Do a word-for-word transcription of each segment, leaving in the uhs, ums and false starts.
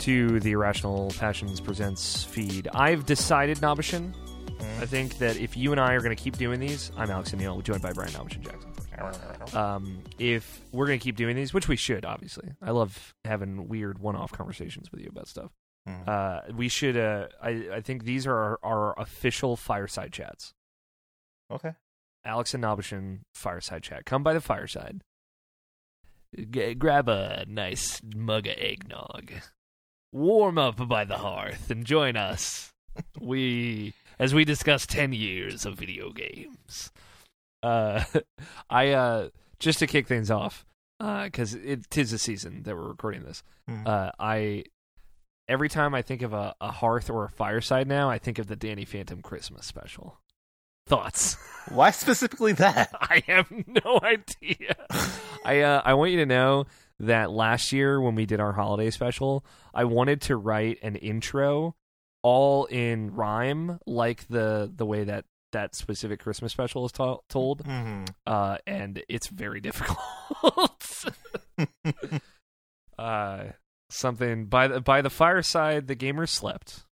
to the Irrational Passions Presents feed. I've decided, Nabishin, mm-hmm. I think that if you and I are going to keep doing these, I'm Alex O'Neill, joined by Brian Nabishin Jackson. Um, if we're going to keep doing these, which we should, obviously. I love having weird one-off conversations with you about stuff. Mm-hmm. Uh, we should, uh, I, I think these are our, our official fireside chats. Okay. Alex and Nabishin fireside chat. Come by the fireside. G- grab a nice mug of eggnog. Warm up by the hearth and join us. we, as we discuss ten years of video games. Uh, I, uh, just to kick things off, uh, cause it tis the season that we're recording this. Mm. Uh, I, every time I think of a, a hearth or a fireside now, I think of the Danny Phantom Christmas special. Thoughts? Why specifically that? I have no idea. I, uh, I want you to know that last year when we did our holiday special, I wanted to write an intro all in rhyme, like the, the way that that specific Christmas special is to- told, mm-hmm. uh, and it's very difficult. uh, something by the by the fireside, the gamers slept,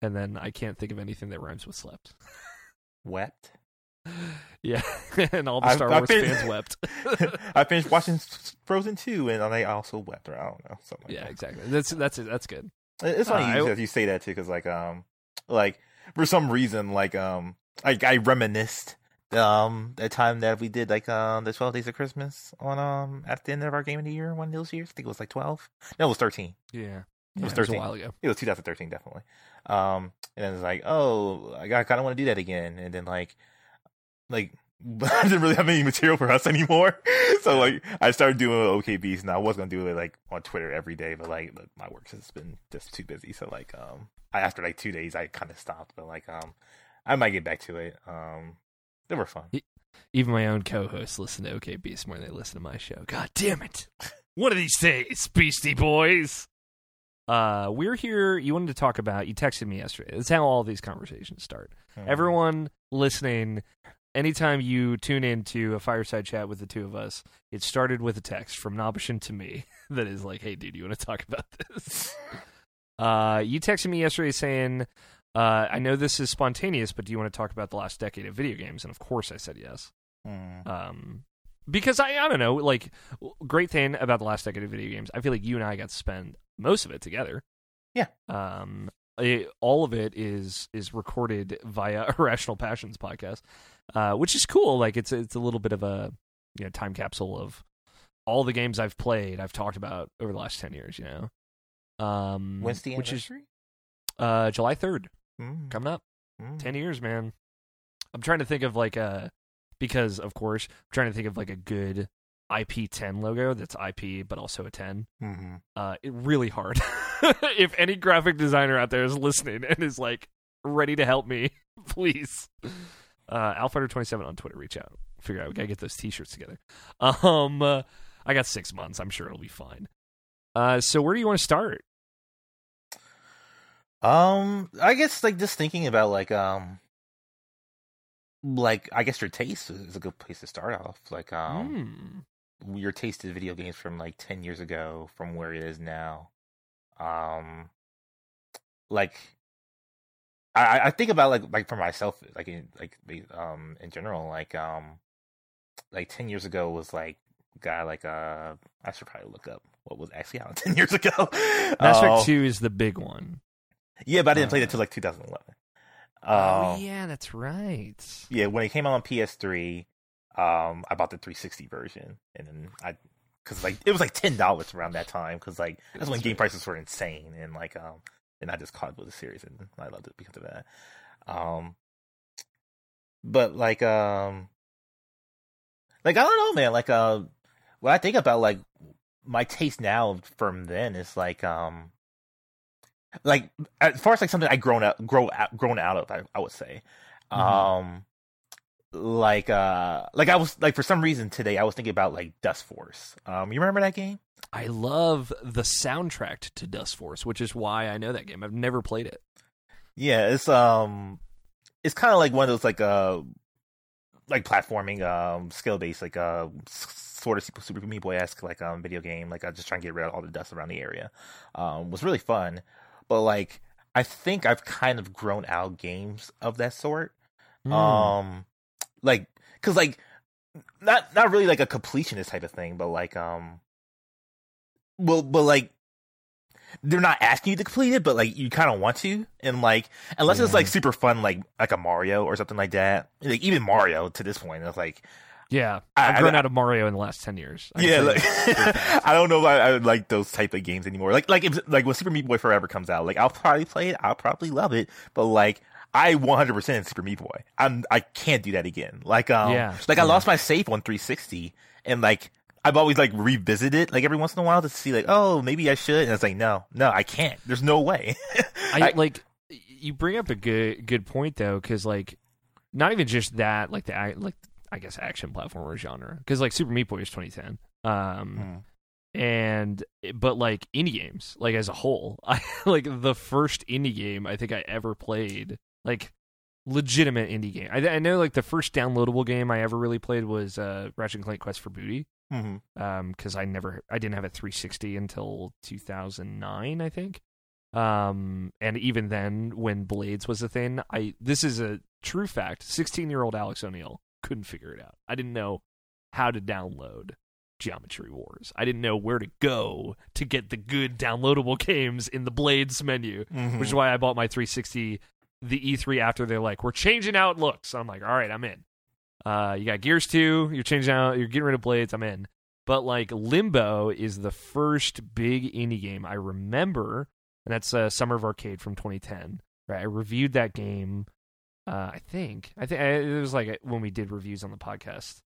and then I can't think of anything that rhymes with slept. Wept. Yeah, and all the I've, Star I've Wars been, fans wept. I finished watching Frozen two, and I also wept. Or I don't know. Something like yeah, that. Exactly. That's that's it. That's good. It's funny uh, you, I, you say that too, because like um like for some reason like um. I, I reminisced um the time that we did like um the twelve days of Christmas on um at the end of our game of the year, one of those years. I think it was like twelve. No, it was thirteen. Yeah, it yeah, was thirteen. It was a while ago. It was twenty thirteen, definitely. Um, and then it's like, oh, I, I kind of want to do that again. And then like, like I didn't really have any material for us anymore, so like I started doing OK Beast, and I was gonna do it like on Twitter every day, but like my work has been just too busy. So like um, I, after like two days, I kind of stopped. But like um. I might get back to it. Um, they were fun. Even my own co-hosts listen to OK Beast more than they listen to my show. God damn it. One of these days, Beastie Boys. Uh, we're here. You wanted to talk about, you texted me yesterday. That's how all these conversations start. Mm-hmm. Everyone listening, anytime you tune into a fireside chat with the two of us, it started with a text from Nabishin to me that is like, hey, dude, you want to talk about this? uh, you texted me yesterday saying... Uh, I know this is spontaneous, but do you want to talk about the last decade of video games? And of course I said yes. Mm. Um, because I, I don't know, like, great thing about the last decade of video games, I feel like you and I got to spend most of it together. Yeah. Um, it, all of it is is recorded via Irrational Passions podcast, uh, which is cool. Like, it's it's a little bit of a you know time capsule of all the games I've played, I've talked about over the last ten years, you know? Um, When's the anniversary? Which is, uh, July third. Coming up, mm. ten years, man. I'm trying to think of like a, because of course, I'm trying to think of like a good I P ten logo that's I P, but also a ten. Mm-hmm. Uh, it really hard. If any graphic designer out there is listening and is like ready to help me, please. Uh, Alfighter twenty-seven on Twitter, reach out. Figure out, we gotta get those t-shirts together. Um, uh, I got six months. I'm sure it'll be fine. Uh, so where do you want to start? Um, I guess like just thinking about like um, like I guess your taste is a good place to start off. Like um, mm. your taste in video games from like ten years ago, from where it is now. Um, like I, I think about like like for myself, like in, like um in general, like um, like ten years ago was like guy like uh I should probably look up what was actually out ten years ago. Mass Effect um, two is the big one. Yeah, but I didn't play that until like twenty eleven. Uh, oh, yeah, that's right. Yeah, when it came out on P S three, um, I bought the three sixty version, and then I, because like it was like ten dollars around that time, because like that's when game prices were insane, and like um, and I just caught up with the series, and I loved it because of that. Um, but like um, like I don't know, man. Like uh, when I think about like my taste now from then, it's like um. Like as far as like something I grown up, grow out, grown out of, I, I would say, mm-hmm. um, like uh, like I was like for some reason today I was thinking about like Dust Force. Um, you remember that game? I love the soundtrack to Dust Force, which is why I know that game. I've never played it. Yeah, it's um, it's kind of like one of those like uh, like platforming um, skill based like uh, sort of Super Meat Boy-esque like um video game, like I just trying to get rid of all the dust around the area. Um, was really fun, but like I think I've kind of grown out games of that sort. Mm. Um, like because like not not really like a completionist type of thing, but like um, well, but like. They're not asking you to complete it, but like you kind of want to, and like unless yeah. it's like super fun, like like a Mario or something like that. Like even Mario to this point, it's like yeah, I've I, grown I, out of Mario in the last ten years. I yeah, like, I don't know if I, I would like those type of games anymore. Like like if, like when Super Meat Boy Forever comes out, like I'll probably play it, I'll probably love it, but like I one hundred percent in Super Meat Boy. I'm I can't do that again. Like um, yeah, like yeah. I lost my save on three sixty, and like. I've always like revisited like every once in a while to see like, oh, maybe I should. And it's like, no, no, I can't. There's no way. I, I like you bring up a good, good point though. Cause like not even just that, like the, like I guess action platformer genre. Cause like Super Meat Boy is twenty ten. Um, mm. and, but like indie games, like as a whole, I like the first indie game I think I ever played, like legitimate indie game. I, I know like the first downloadable game I ever really played was uh Ratchet and Clank Quest for Booty. Mm-hmm. Um, cause I never, I didn't have a three sixty until two thousand nine, I think. Um, and even then when Blades was a thing, I, this is a true fact, sixteen year old Alex O'Neill couldn't figure it out. I didn't know how to download Geometry Wars. I didn't know where to go to get the good downloadable games in the Blades menu, mm-hmm. which is why I bought my three sixty, the E three after they're like, we're changing how it looks. So I'm like, all right, I'm in. Uh, you got Gears two, you're changing out, you're getting rid of Blades, I'm in. But, like, Limbo is the first big indie game I remember, and that's uh, Summer of Arcade from twenty ten, right? I reviewed that game, uh, I think. I think I, it was, like, when we did reviews on the podcast.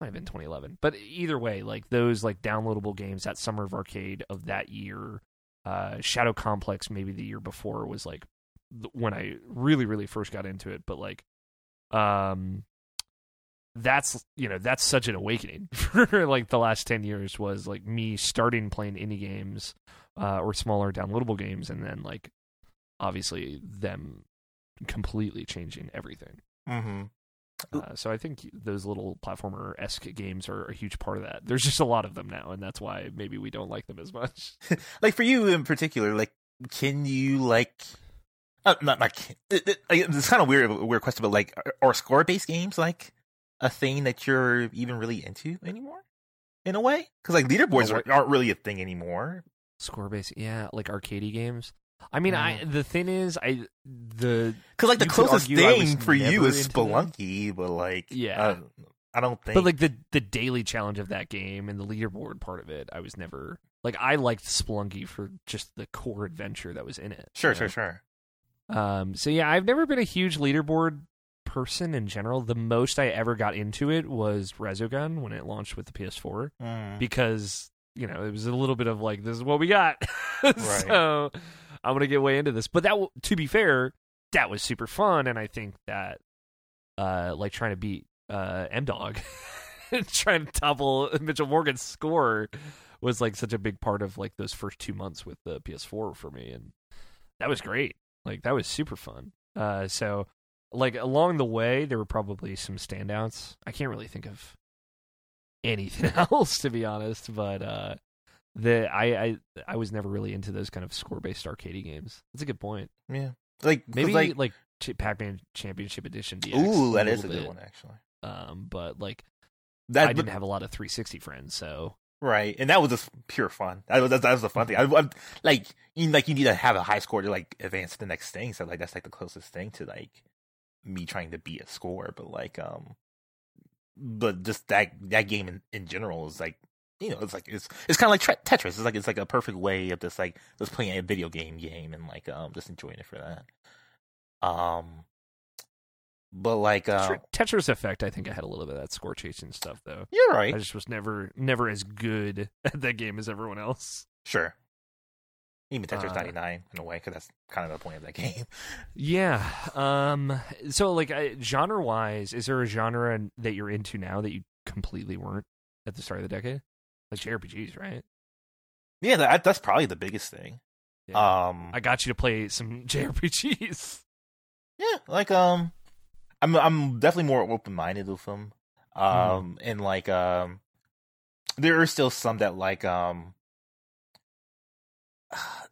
Might have been twenty eleven. But either way, like, those, like, downloadable games, that Summer of Arcade of that year, uh, Shadow Complex maybe the year before was, like, when I really, really first got into it. But, like, um... that's, you know, that's such an awakening for like the last ten years was like me starting playing indie games uh, or smaller downloadable games. And then like, obviously them completely changing everything. Mm-hmm. Uh, so I think those little platformer-esque games are a huge part of that. There's just a lot of them now. And that's why maybe we don't like them as much. Like for you in particular, like, can you like, uh, not like, it, it, it's kind of weird, weird question, but like, are, are score-based games like a thing that you're even really into anymore, in a way? Because like leaderboards are, aren't really a thing anymore. Score-based, yeah, like arcadey games. I mean, mm. I the thing is, I the because like the closest thing for you is Spelunky, that. But like, yeah, uh, I don't think. But like the the daily challenge of that game and the leaderboard part of it, I was never like I liked Spelunky for just the core adventure that was in it. Sure, sure, know? sure. Um. So yeah, I've never been a huge leaderboard person in general. The most I ever got into it was Resogun when it launched with the P S four mm. because, you know, it was a little bit of like, this is what we got. Right. So I'm going to get way into this. But that, to be fair, that was super fun. And I think that, uh, like trying to beat uh, M Dawg, trying to topple Mitchell Morgan's score was like such a big part of like those first two months with the P S four for me. And that was great. Like that was super fun. Uh, so Like, along the way, there were probably some standouts. I can't really think of anything else, to be honest, but uh, the I, I I was never really into those kind of score-based arcade games. That's a good point. Yeah. like Maybe, like, like Ch- Pac-Man Championship Edition D X. Ooh, that a is a bit. good one, actually. Um, But, like, that, I didn't but... have a lot of three sixty friends, so... Right, and that was just pure fun. That was, that was the fun thing. I, I'm, like, you, like, you need to have a high score to, like, advance to the next thing, so, like, that's, like, the closest thing to, like... me trying to beat a score, but like, um, but just that that game in, in general is like, you know, it's like it's it's kind of like tre- Tetris. It's like it's like a perfect way of just like just playing a video game game and like um just enjoying it for that. Um, but like uh, Tetris Effect, I think I had a little bit of that score chasing stuff though. You're right. I just was never never as good at that game as everyone else. Sure. Even Tetris ninety-nine in a way, because that's kind of the point of that game. Yeah. Um, so, like, uh, genre-wise, is there a genre that you're into now that you completely weren't at the start of the decade? Like J R P Gs, right? Yeah, that, that's probably the biggest thing. Yeah. Um, I got you to play some J R P Gs. Yeah, like, um, I'm I'm definitely more open-minded with them, um, mm. and like, um, there are still some that like um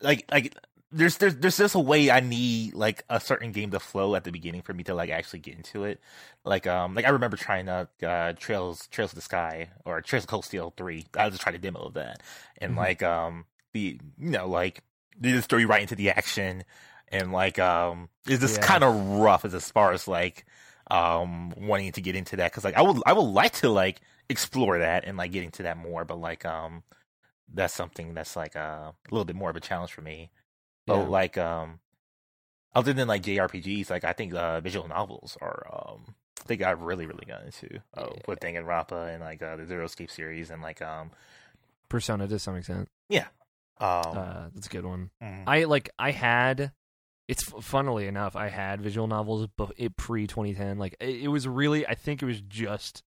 like like there's there's there's just a way I need like a certain game to flow at the beginning for me to like actually get into it. Like um like I remember trying out uh Trails Trails of the Sky or Trails of Cold Steel three. I just tried a demo of that. And mm-hmm. like um the you know, like they just throw you right into the action and like um it's just yeah. kind of rough as, as far as like um wanting to get into that, because like I would I would like to like explore that and like get into that more, but like um that's something that's like uh, a little bit more of a challenge for me. But yeah. like um other than like J R P Gs, like I think uh, visual novels are um I think I've really really gotten into uh, yeah. with Danganronpa and like uh, the Zero Escape series and like um Persona to some extent. Yeah, um, uh, that's a good one. Mm-hmm. I like I had. It's funnily enough, I had visual novels pre twenty ten. Like it was really, I think it was just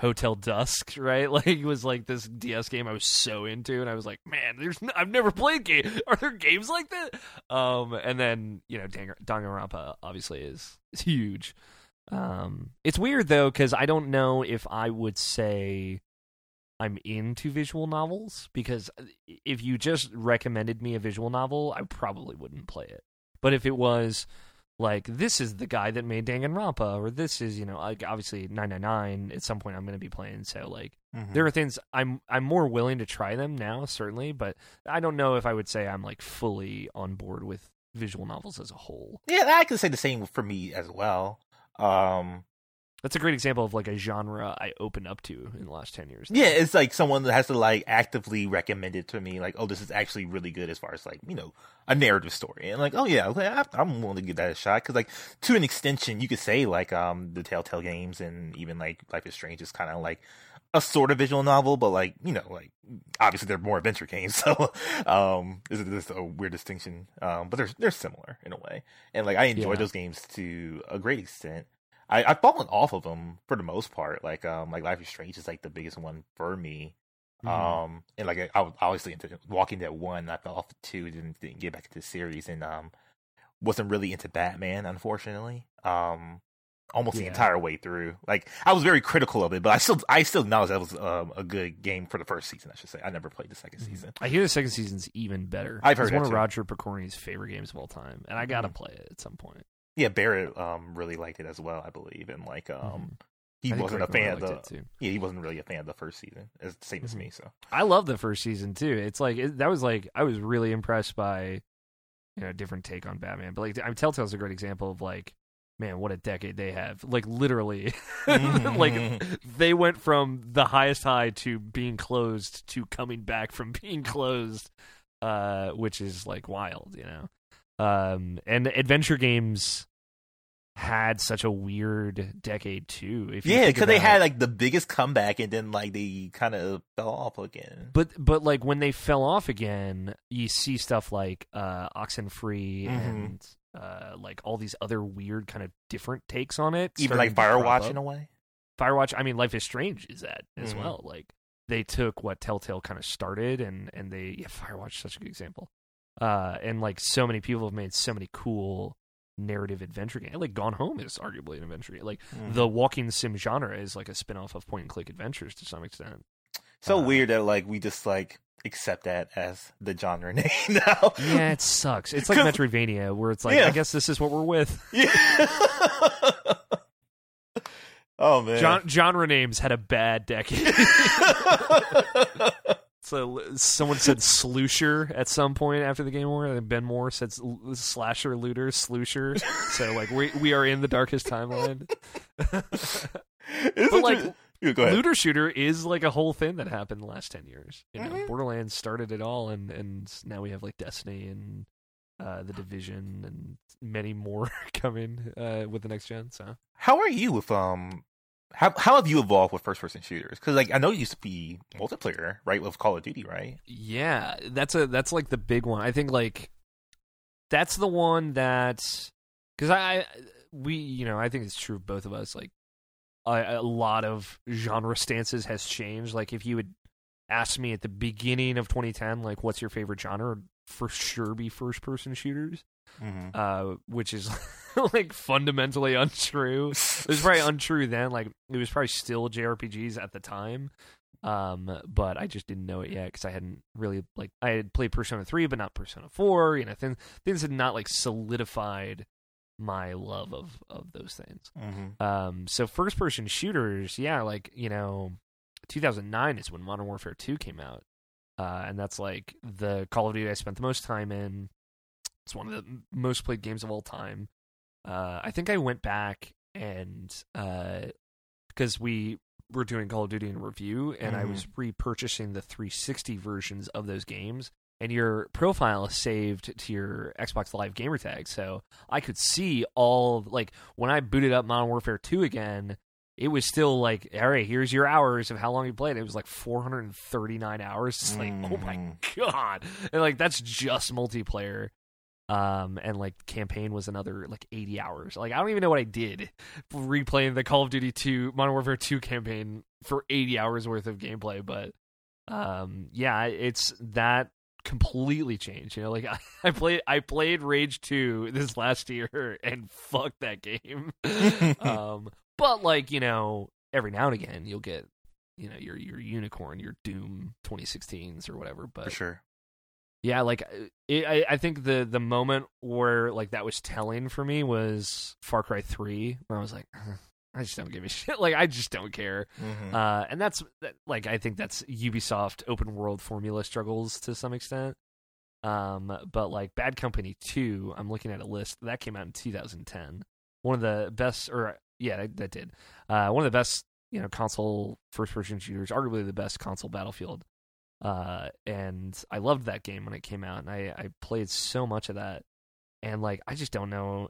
Hotel Dusk, right? Like it was like this D S game I was so into, and I was like, man, there's no, I've never played game. Are there games like that? Um, and then you know, Dang- Danganronpa obviously is is huge. Um, it's weird though because I don't know if I would say I'm into visual novels, because if you just recommended me a visual novel, I probably wouldn't play it. But if it was like, this is the guy that made Danganronpa, or this is, you know, like obviously nine nine nine at some point I'm going to be playing. So like, mm-hmm. there are things I'm I'm more willing to try them now, certainly. But I don't know if I would say I'm like fully on board with visual novels as a whole. Yeah, I could say the same for me as well. Um, That's a great example of like a genre I opened up to in the last ten years. Now. Yeah, it's like someone that has to like actively recommend it to me. Like, oh, this is actually really good as far as like, you know, a narrative story. And like, oh yeah, okay, I'm willing to give that a shot. Because like to an extension, you could say like um the Telltale games and even like Life is Strange is kind of like a sort of visual novel. But like, you know, like obviously they're more adventure games. So um this is a weird distinction. Um, But they're, they're similar in a way. And like I enjoy yeah. those games to a great extent. I, I've fallen off of them for the most part. Like, um, like Life is Strange is like the biggest one for me. Mm-hmm. Um, and like I, I was obviously into Walking Dead one. I fell off of two. Didn't, didn't get back into the series, and um, wasn't really into Batman, unfortunately. Um, almost yeah. the entire way through. Like I was very critical of it, but I still, I still acknowledge that was um, a good game for the first season. I should say I never played the second mm-hmm. season. I hear the second season's even better. I've heard it's one too. of Roger Picorni's favorite games of all time, and I gotta mm-hmm. play it at some point. Yeah, Barrett um, really liked it as well, I believe, and like um, he wasn't Greg a fan Miller of the yeah, he wasn't really a fan of the first season. It's the same mm-hmm. as me, so I love the first season too. It's like it, that was like I was really impressed by you know a different take on Batman, but like I'm Telltale's a great example of like man, what a decade they have! Like literally, mm-hmm. like they went from the highest high to being closed to coming back from being closed, uh, which is like wild, you know. Um, and adventure games had such a weird decade too. If you yeah, because they had like the biggest comeback, and then like they kind of fell off again. But but like when they fell off again, you see stuff like uh, Oxenfree mm-hmm. and uh, like all these other weird kind of different takes on it. Even like Firewatch in a way. Firewatch. I mean, Life is Strange is that as mm-hmm. well. Like they took what Telltale kind of started, and and they yeah, Firewatch is such a good example. Uh, and like so many people have made so many cool narrative adventure games. Like Gone Home is arguably an adventure game. Like mm. the walking sim genre is like a spinoff of point and click adventures to some extent. So uh, weird that like we just like accept that as the genre name now. Yeah, it sucks. It's like Metroidvania where it's like yeah. I guess this is what we're with. Yeah. Oh man, Gen- genre names had a bad decade. So someone said Slusher at some point after the game war, and Ben Moore said Slasher, Looter, Slusher. So like we we are in the darkest timeline. But like yeah, Looter Shooter is like a whole thing that happened in the last ten years. You know, mm-hmm. Borderlands started it all, and and now we have like Destiny and uh, The Division and many more coming uh, with the next gen. So how are you with um? How how have you evolved with first person shooters? Because like I know you used to be multiplayer, right? With Call of Duty, right? Yeah, that's a that's like the big one. I think like that's the one that because I we you know I think it's true of both of us. Like a, a lot of genre stances has changed. Like if you would ask me at the beginning of twenty ten, like what's your favorite genre? It'd for sure be first person shooters. Mm-hmm. Uh, which is like fundamentally untrue. It was probably untrue then. Like it was probably still J R P Gs at the time, Um, but I just didn't know it yet because I hadn't really, like, I had played Persona three, but not Persona four. You know, things things had not, like, solidified my love of, of those things. Mm-hmm. Um, so first person shooters, yeah, like, you know, two thousand nine is when Modern Warfare two came out, uh, and that's like the Call of Duty I spent the most time in. It's one of the most played games of all time. Uh, I think I went back and uh, because we. We're doing Call of Duty in review, and mm-hmm. I was repurchasing the three sixty versions of those games, and your profile is saved to your Xbox Live gamertag, so I could see all of, like, when I booted up Modern Warfare two again, it was still like, all right, here's your hours of how long you played. It was like four hundred thirty-nine hours. It's like, mm. oh my god, and like that's just multiplayer. Um, and like campaign was another like eighty hours. Like, I don't even know what I did replaying the Call of Duty two Modern Warfare two campaign for eighty hours worth of gameplay. But, um, yeah, it's that completely changed, you know, like I, I played, I played Rage two this last year and fuck that game. um, but like, you know, every now and again you'll get, you know, your, your unicorn, your Doom twenty sixteens or whatever, but for sure. Yeah, like, it, I, I think the, the moment where, like, that was telling for me was Far Cry three, where I was like, I just don't give a shit. Like, I just don't care. Mm-hmm. Uh, and that's, that, like, I think that's Ubisoft open world formula struggles to some extent. Um, but, like, Bad Company two, I'm looking at a list. That came out in two thousand ten. One of the best, or, yeah, that, that did. Uh, one of the best, you know, console first-person shooters, arguably the best console Battlefield. Uh, and I loved that game when it came out, and I, I played so much of that. And, like, I just don't know.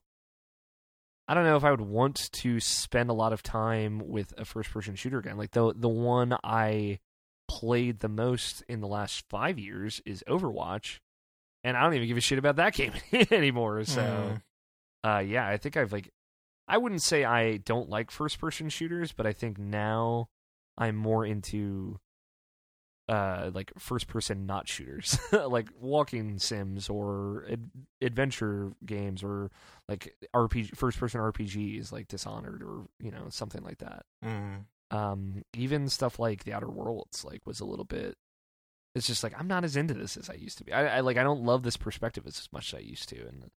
I don't know if I would want to spend a lot of time with a first-person shooter again. Like, the the one I played the most in the last five years is Overwatch, and I don't even give a shit about that game anymore. So, mm. uh, yeah, I think I've, like... I wouldn't say I don't like first-person shooters, but I think now I'm more into... Uh, like first person not shooters, like walking sims or ad- adventure games or like R P G, first person R P Gs like Dishonored or, you know, something like that. Mm. Um, even stuff like The Outer Worlds, like, was a little bit, it's just like, I'm not as into this as I used to be. I, I like, I don't love this perspective as much as I used to. And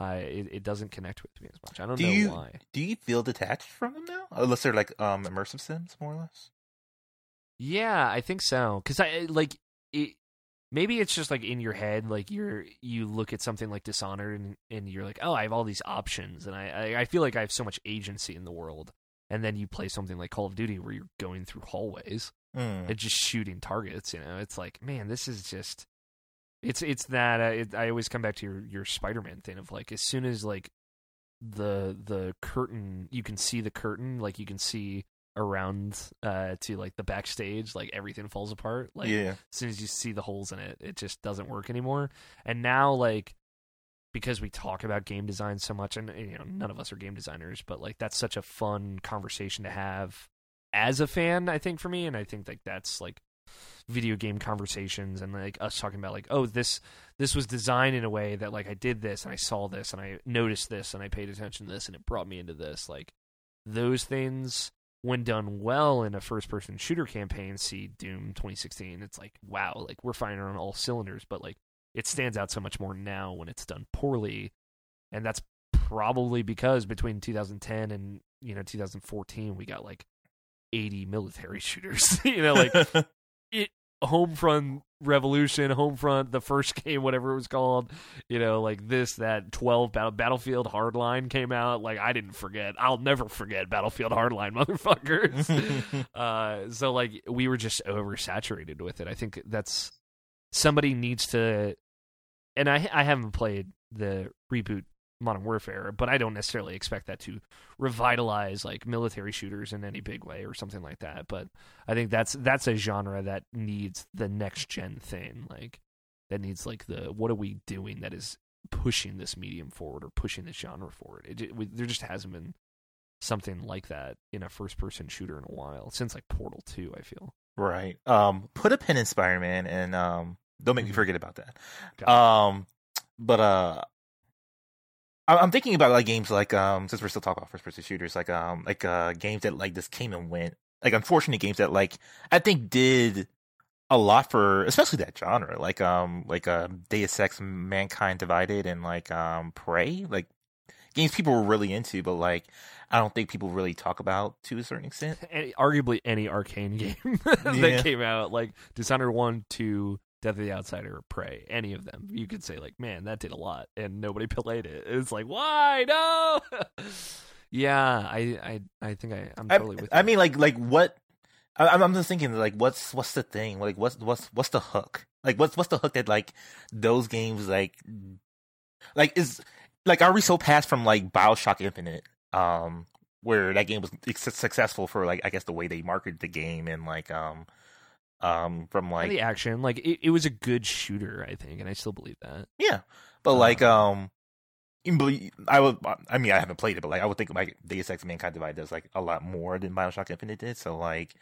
I, it, it doesn't connect with me as much. I don't do know you, why. Do you feel detached from them now? Unless they're like, um, immersive sims, more or less. Yeah, I think so. Because I like it. Maybe it's just like in your head, like you're you look at something like Dishonored, and, and you're like, oh, I have all these options, and I, I I feel like I have so much agency in the world. And then you play something like Call of Duty, where you're going through hallways mm. and just shooting targets. You know, it's like, man, this is just it's it's that uh, it, I always come back to your your Spider-Man thing of like, as soon as like the the curtain, you can see the curtain, like you can see. Around uh to like the backstage, like everything falls apart. Like yeah. As soon as you see the holes in it, it just doesn't work anymore. And now, like, because we talk about game design so much, and, you know, none of us are game designers, but like that's such a fun conversation to have as a fan, I think, for me. And I think like that's like video game conversations and like us talking about like, oh, this this was designed in a way that like I did this and I saw this and I noticed this and I paid attention to this and it brought me into this. Like those things, when done well in a first-person shooter campaign, see Doom twenty sixteen, it's like, wow, like we're firing on all cylinders, but like it stands out so much more now when it's done poorly. And that's probably because between two thousand ten and, you know, two thousand fourteen, we got like eighty military shooters, you know, like it, Homefront Revolution, Homefront, the first game, whatever it was called, you know, like this, that, twelve, battle, Battlefield Hardline came out. Like, I didn't forget. I'll never forget Battlefield Hardline, motherfuckers. uh, so, like, we were just oversaturated with it. I think that's, somebody needs to, and I, I haven't played the reboot Modern Warfare, but I don't necessarily expect that to revitalize like military shooters in any big way or something like that. But I think that's that's a genre that needs the next gen thing, like that needs like the what are we doing that is pushing this medium forward or pushing this genre forward. It, it, we, there just hasn't been something like that in a first person shooter in a while since like Portal two. I feel right. Um, put a pin in Spider-Man and um, don't make me forget about that. Got um, it. but uh. I'm thinking about like games like um since we're still talking about first person shooters, like um like uh games that like this came and went like unfortunate games that like I think did a lot for especially that genre, like um like uh Deus Ex, Mankind Divided, and like um Prey, like games people were really into, but like I don't think people really talk about to a certain extent. Any, arguably any Arcane game that yeah. came out, like Dishonored one, two, Death of the Outsider, Prey, any of them, you could say like, man, that did a lot and nobody played it. It's like, why? No. Yeah, I, I, I think I, I'm totally I, with you. I mean, like, like what? I, I'm just thinking, like, what's what's the thing? Like, what's what's what's the hook? Like, what's what's the hook that like those games like, like is like are we so past from like Bioshock Infinite, um, where that game was successful for like I guess the way they marketed the game and like um. Um, from like the action, like it, it was a good shooter, I think, and I still believe that. Yeah, but um, like, um, I would, I mean, I haven't played it, but like, I would think like Deus Ex Mankind Divided does like a lot more than Bioshock Infinite did. So like,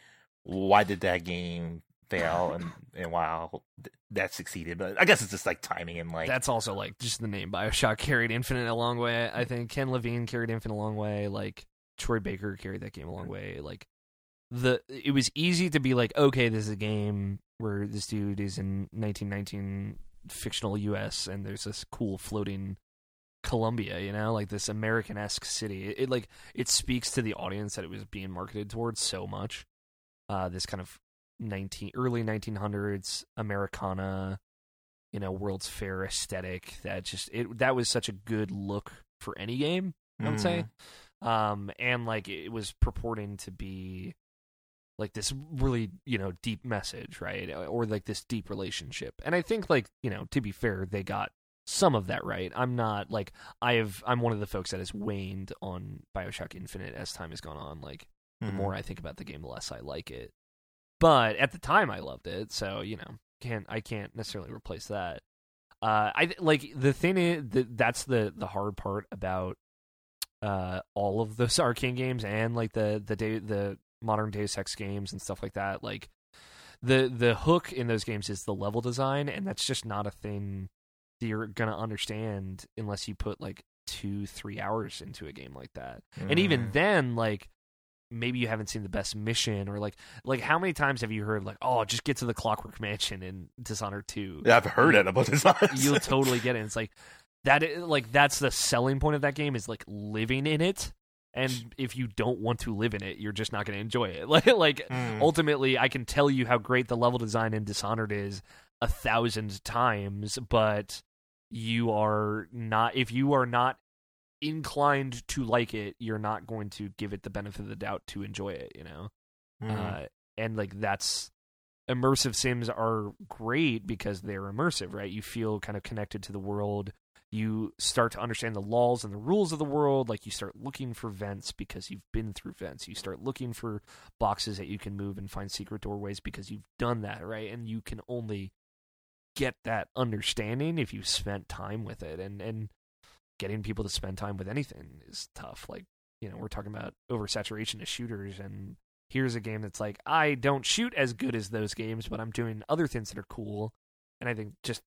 why did that game fail? And and wow, that succeeded, but I guess it's just like timing and like that's also like just the name. Bioshock carried Infinite a long way. I think Ken Levine carried Infinite a long way. Like Troy Baker carried that game a long way. Like. The it was easy to be like, okay, this is a game where this dude is in nineteen nineteen fictional U S and there's this cool floating Colombia, you know, like this American-esque city. It, it like it speaks to the audience that it was being marketed towards so much. Uh, this kind of nineteen early nineteen hundreds Americana, you know, World's Fair aesthetic that just it that was such a good look for any game, I would mm. say. Um, and like it was purporting to be. Like this really, you know, deep message, right? Or like this deep relationship. And I think like, you know, to be fair, they got some of that right. I'm not like, I have, I'm one of the folks that has waned on Bioshock Infinite as time has gone on. Like the mm-hmm. more I think about the game, the less I like it. But at the time I loved it. So, you know, can't, I can't necessarily replace that. Uh, I like the thing is that that's the, the hard part about uh, all of those Arcane games and like the, the day, the, modern Deus Ex games and stuff like that, like the the hook in those games is the level design, and that's just not a thing that you're gonna understand unless you put like two three hours into a game like that. Mm. And even then, like maybe you haven't seen the best mission, or like like how many times have you heard like, oh, just get to the Clockwork Mansion in Dishonored two? Yeah, I've heard it about Dishonored. You'll totally get it. It's like that. Like that's the selling point of that game is like living in it. And if you don't want to live in it, you're just not going to enjoy it. Like, like mm. ultimately, I can tell you how great the level design in Dishonored is a thousand times, but you are not. If you are not inclined to like it, you're not going to give it the benefit of the doubt to enjoy it. You know, mm. uh, and like that's immersive sims are great because they're immersive, right? You feel kind of connected to the world. You start to understand the laws and the rules of the world. Like you start looking for vents because you've been through vents. You start looking for boxes that you can move and find secret doorways because you've done that, right? And you can only get that understanding if you've spent time with it. And and getting people to spend time with anything is tough. Like, you know, we're talking about oversaturation of shooters, and here's a game that's like, I don't shoot as good as those games, but I'm doing other things that are cool. And I think just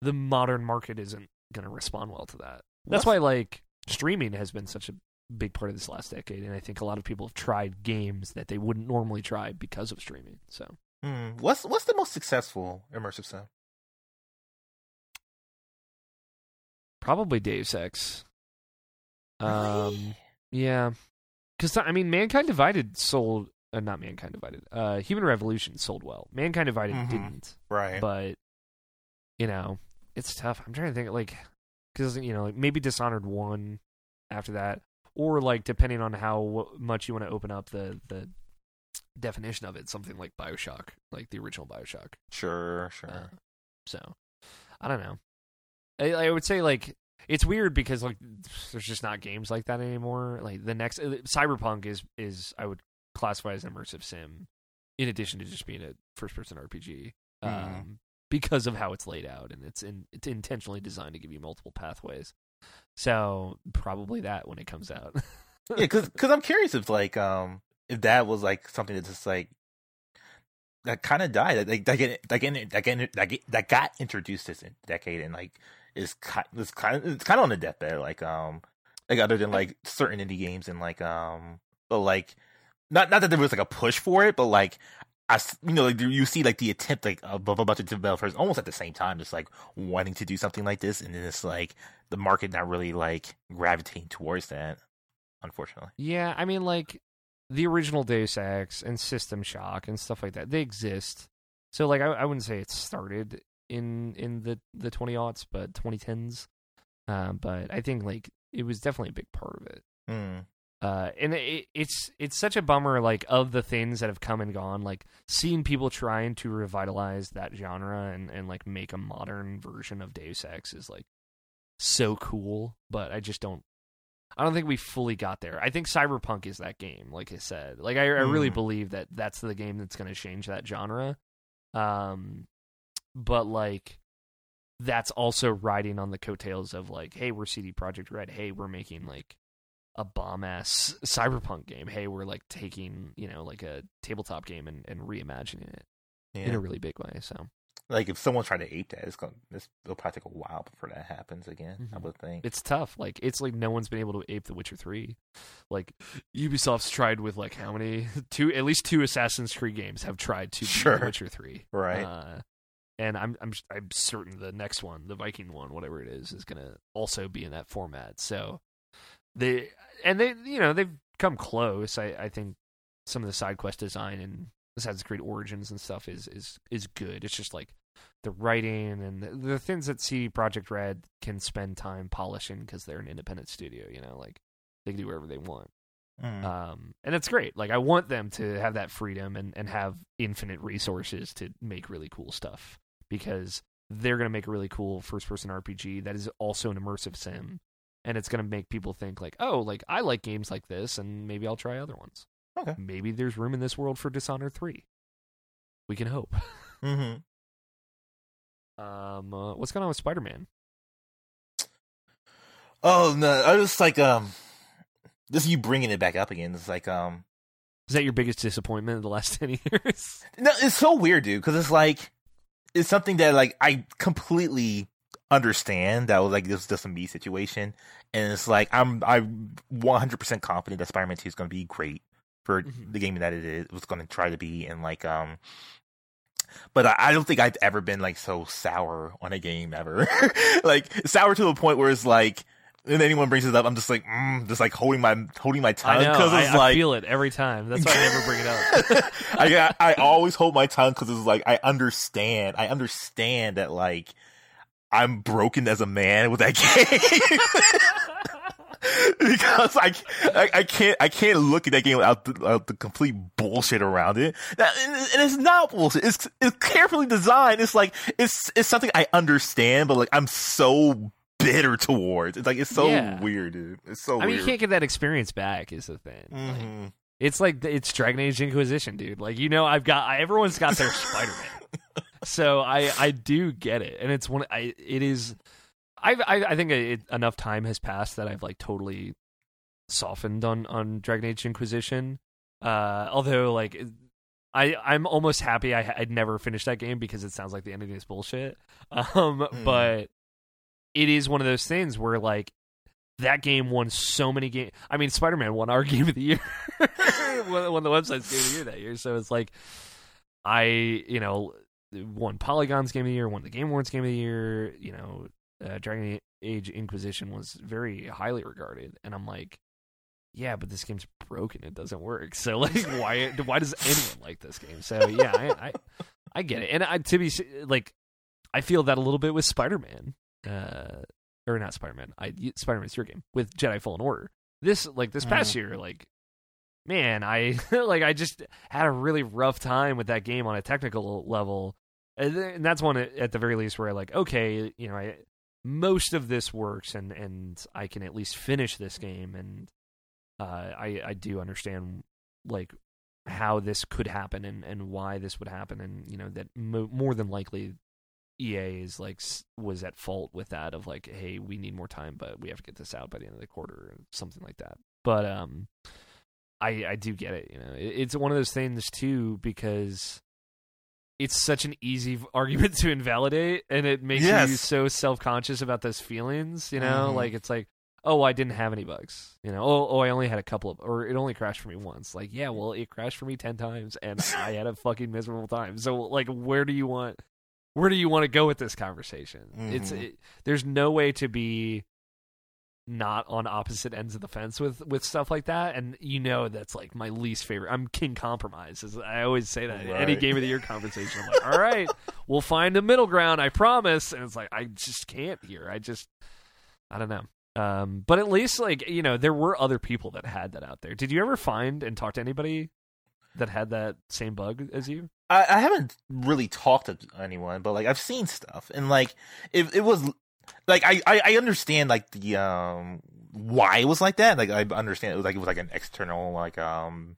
the modern market isn't going to respond well to that. That's why like streaming has been such a big part of this last decade, and I think a lot of people have tried games that they wouldn't normally try because of streaming. So mm. what's what's the most successful immersive sim? Probably Deus Ex. Um really? Yeah, because I mean Mankind Divided sold uh, not Mankind Divided uh Human Revolution sold well. Mankind Divided mm-hmm. didn't, right? But you know, it's tough. I'm trying to think, like, because, you know, like maybe Dishonored one after that, or, like, depending on how much you want to open up the, the definition of it, something like Bioshock, like the original Bioshock. Sure, sure. Uh, so, I don't know. I, I would say, like, it's weird because, like, there's just not games like that anymore. Like, the next, Cyberpunk is, is I would classify as an immersive sim, in addition to just being a first-person R P G. Um mm-hmm. Because of how it's laid out, and it's in, it's intentionally designed to give you multiple pathways. So probably that when it comes out. Yeah, because I'm curious if like um if that was like something that just like that kind of died, like that get that get that get that, get, that got introduced this decade, and like is is kind of it's kind of on the deathbed, like um like other than like certain indie games and like um but like. not not that there was like a push for it, but like I, you know, like, you see like the attempt like of a bunch of developers almost at the same time, just like wanting to do something like this, and then it's like the market not really like gravitating towards that, unfortunately. Yeah, I mean, like the original Deus Ex and System Shock and stuff like that, they exist. So like I, I wouldn't say it started in in the the twenty aughts, but twenty tens. Uh, but I think like it was definitely a big part of it. Mm. Uh, and it, it's it's such a bummer, like, of the things that have come and gone, like, seeing people trying to revitalize that genre and, and like, make a modern version of Deus Ex is, like, so cool, but I just don't, I don't think we fully got there. I think Cyberpunk is that game, like I said. Like, I, I really mm. believe that that's the game that's going to change that genre. Um, but, like, that's also riding on the coattails of, like, hey, we're C D Projekt Red, hey, we're making, like, a bomb-ass Cyberpunk game. Hey, we're, like, taking, you know, like, a tabletop game and, and reimagining it yeah. in a really big way, so. Like, if someone tried to ape that, it's gonna, it's, it'll probably take a while before that happens again, mm-hmm. I would think. It's tough. Like, it's like no one's been able to ape The Witcher three. Like, Ubisoft's tried with, like, how many? Two, at least two Assassin's Creed games have tried to sure. The Witcher three. Right. Uh, and I'm, I'm, I'm certain the next one, the Viking one, whatever it is, is gonna also be in that format, so. They and they, you know, they've come close. I, I think some of the side quest design in Assassin's Creed Origins and stuff is is, is good. It's just like the writing and the, the things that C D Projekt Red can spend time polishing because they're an independent studio. You know, like they can do whatever they want, mm. um, and that's great. Like I want them to have that freedom and, and have infinite resources to make really cool stuff because they're gonna make a really cool first person R P G that is also an immersive sim. And it's going to make people think like, oh, like I like games like this and maybe I'll try other ones. Okay. Maybe there's room in this world for Dishonored three. We can hope. Mm-hmm. Um, uh, what's going on with Spider-Man? Oh, no. I was like, um, this is you bringing it back up again. It's like, um, is that your biggest disappointment of the last ten years? No, it's so weird, dude. Cause it's like, it's something that like I completely understand that was like this was just a me situation, and it's like I'm I'm one hundred percent confident that Spider-Man two is going to be great for mm-hmm. the game that it is was going to try to be, and like um, but I, I don't think I've ever been like so sour on a game ever, like sour to the point where it's like when anyone brings it up, I'm just like mm, just like holding my holding my tongue because it's I, like I feel it every time. That's why I never bring it up. I, I I always hold my tongue because it's like I understand I understand that like. I'm broken as a man with that game because I, I, I can't I can't look at that game without the, without the complete bullshit around it. Now, and it's not bullshit. It's it's carefully designed. It's like it's it's something I understand, but like I'm so bitter towards. It's like it's so yeah. weird, dude. It's so. I mean, weird. You can't get that experience back. Is the thing. Mm-hmm. Like, it's like it's Dragon Age Inquisition, dude. Like you know, I've got I, everyone's got their Spider-Man. So I, I do get it, and it's one I it is, I I, I think it, enough time has passed that I've like totally softened on, on Dragon Age Inquisition. Uh, although like I I'm almost happy I I'd never finished that game because it sounds like the ending is bullshit. Um, mm. But it is one of those things where like that game won so many games. I mean, Spider-Man won our game of the year, won, won the website's game of the year that year. So it's like I you know. Won Polygon's Game of the Year, won the Game Awards Game of the Year, you know, uh, Dragon Age Inquisition was very highly regarded, and I'm like, yeah, but this game's broken, it doesn't work, so like, why why does anyone like this game? So yeah, I I, I get it, and I, to be, like, I feel that a little bit with Spider-Man, uh, or not Spider-Man, I, Spider-Man's your game, with Jedi Fallen Order. This, like, this past mm. year, like, man, I, like, I just had a really rough time with that game on a technical level. And that's one at the very least where I like, okay, you know, I, most of this works, and, and I can at least finish this game, and uh, I I do understand like how this could happen and, and why this would happen, and you know that mo- more than likely E A is like was at fault with that of like, hey, we need more time, but we have to get this out by the end of the quarter or something like that. But um, I I do get it, you know, it, it's one of those things too because. It's such an easy argument to invalidate, and it makes yes. you so self-conscious about those feelings, you know? Mm. Like, it's like, oh, I didn't have any bugs, you know, oh, oh, I only had a couple of, or it only crashed for me once. Like, yeah, well, it crashed for me ten times and I had a fucking miserable time. So like, where do you want, where do you want to go with this conversation? Mm-hmm. It's, it, there's no way to be not on opposite ends of the fence with, with stuff like that. And you know, that's like my least favorite. I'm King Compromise. I always say that right. in any game of the year conversation. I'm like, all right, we'll find the middle ground. I promise. And it's like, I just can't here. I just, I don't know. Um, but at least, like, you know, there were other people that had that out there. Did you ever find and talk to anybody that had that same bug as you? I, I haven't really talked to anyone, but like I've seen stuff, and like it, it was like I, I, I understand like the um why it was like that. Like I understand it was like it was like an external like um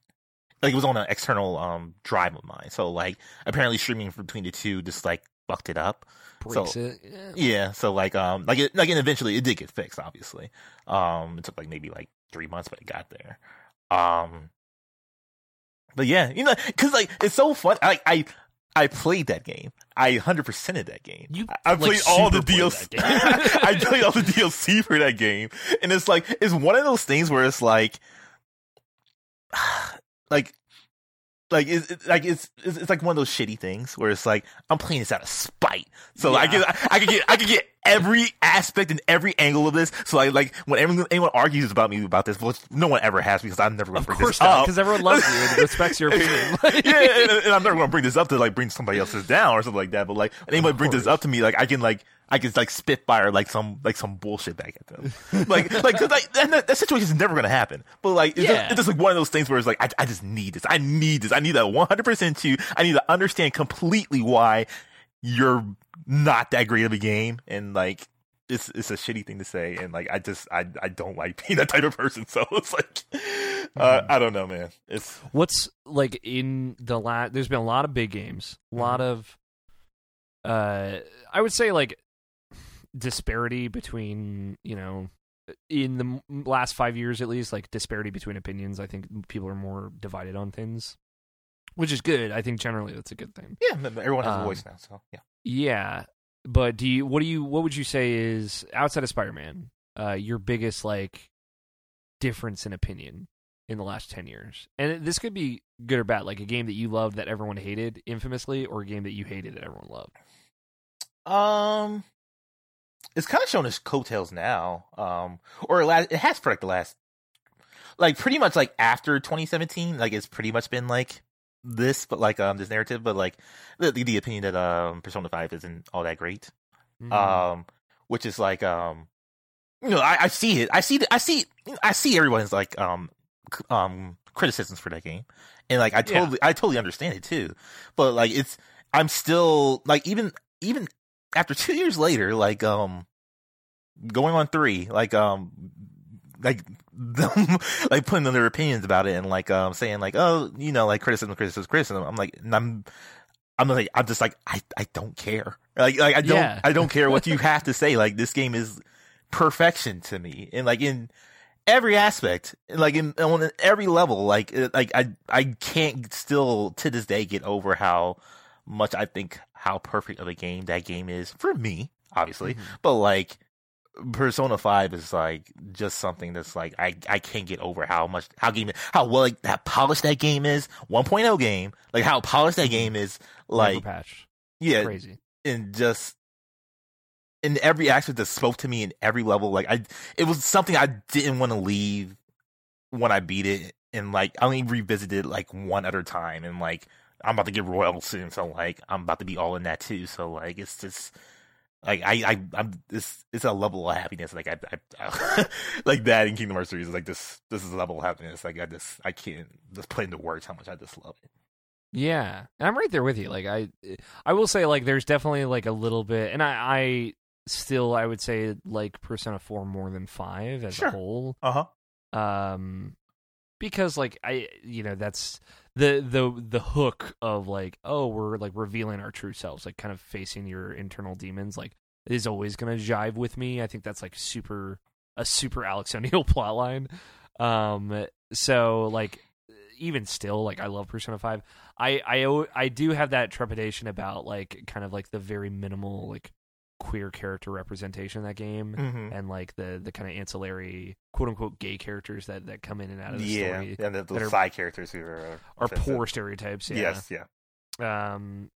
like it was on an external um drive of mine. So like apparently streaming between the two just like fucked it up. Breaks so, it. Yeah. yeah, so like um like it, like and eventually it did get fixed, obviously. Um it took like maybe like three months but it got there. Um But yeah, you know, cuz like it's so fun. Like I I played that game. I one hundred percented that game. You, I played like, all the D L C. I played all the D L C for that game. And it's like it's one of those things where it's like like Like it's, it's like it's, it's it's like one of those shitty things where it's like I'm playing this out of spite, so yeah. I can I, I can get I can get every aspect and every angle of this. So I like when everyone, anyone argues about me about this, which no one ever has because I'm never going to bring this up because everyone loves you and respects your opinion. Like, yeah, and, and I'm never going to bring this up to like bring somebody else's down or something like that. But like when anybody brings this up to me, like I can like I can like spitfire like some like some bullshit back at them. Like like, cause, like that, that situation is never going to happen. But like it's, yeah. just, it's just like one of those things where it's like I I just need this. I need this. I need that one hundred percent to. I need to understand completely why you're not that great of a game, and like it's it's a shitty thing to say, and like I just I I don't like being that type of person, so it's like uh, I don't know, man. It's what's like in the last. There's been a lot of big games, a lot of uh, I would say like disparity between, you know, in the last five years at least, like disparity between opinions. I think people are more divided on things, which is good. I think generally that's a good thing. Yeah, everyone has um, a voice now, so yeah. Yeah, but do you? What do you? What would you say is outside of Spider-Man, uh, your biggest like difference in opinion in the last ten years? And this could be good or bad, like a game that you loved that everyone hated infamously, or a game that you hated that everyone loved. Um, it's kind of shown as coattails now. Um, or it has for like the last, like pretty much like after twenty seventeen, like it's pretty much been like. This, but like um, this narrative, but like the the opinion that um, Persona five isn't all that great, mm-hmm. um, which is like um, you know, I, I see it, I see, the, I see, I see everyone's like um, um, criticisms for that game, and like I totally, yeah. I totally understand it too, but like it's, I'm still like even even after two years later, like um, going on three, like um, like. Them like putting their opinions about it and like um saying like, oh, you know, like criticism criticism criticism I'm like, and I'm I'm like I'm just like I, I don't care like, like I don't yeah. I don't care what you have to say, like this game is perfection to me, and like in every aspect, like in on every level, like like I I can't still to this day get over how much I think how perfect of a game that game is for me, obviously, mm-hmm. but like Persona five is like just something that's like I, I can't get over how much how game how well like how polished that game is. one point oh game, like how polished that game is, like patch. Yeah, crazy, and just in every aspect that spoke to me in every level. Like I, it was something I didn't want to leave when I beat it, and like I only revisited like one other time, and like I'm about to get Royal soon, so like I'm about to be all in that too. So like it's just. Like I, I, I'm this. It's a level of happiness. Like I, I, I like that in Kingdom Hearts three is like this. This is a level of happiness. Like I just, I can't just put into words how much I just love it. Yeah, and I'm right there with you. Like I, I will say like there's definitely like a little bit, and I, I still I would say like Persona four more than five as sure. a whole. Uh huh. Um, because like I, you know, that's. The, the the hook of like, oh, we're like revealing our true selves, like kind of facing your internal demons, like is always gonna jive with me. I think that's like super a super Alex O'Neill plotline. Um, so like even still, like I love Persona five. I I I do have that trepidation about like kind of like the very minimal like queer character representation in that game, mm-hmm. and like the the kind of ancillary quote unquote gay characters that, that come in and out of the yeah. story. Yeah, and the, the side characters who are are offensive. Poor stereotypes. Yeah. Yes, yeah. Um,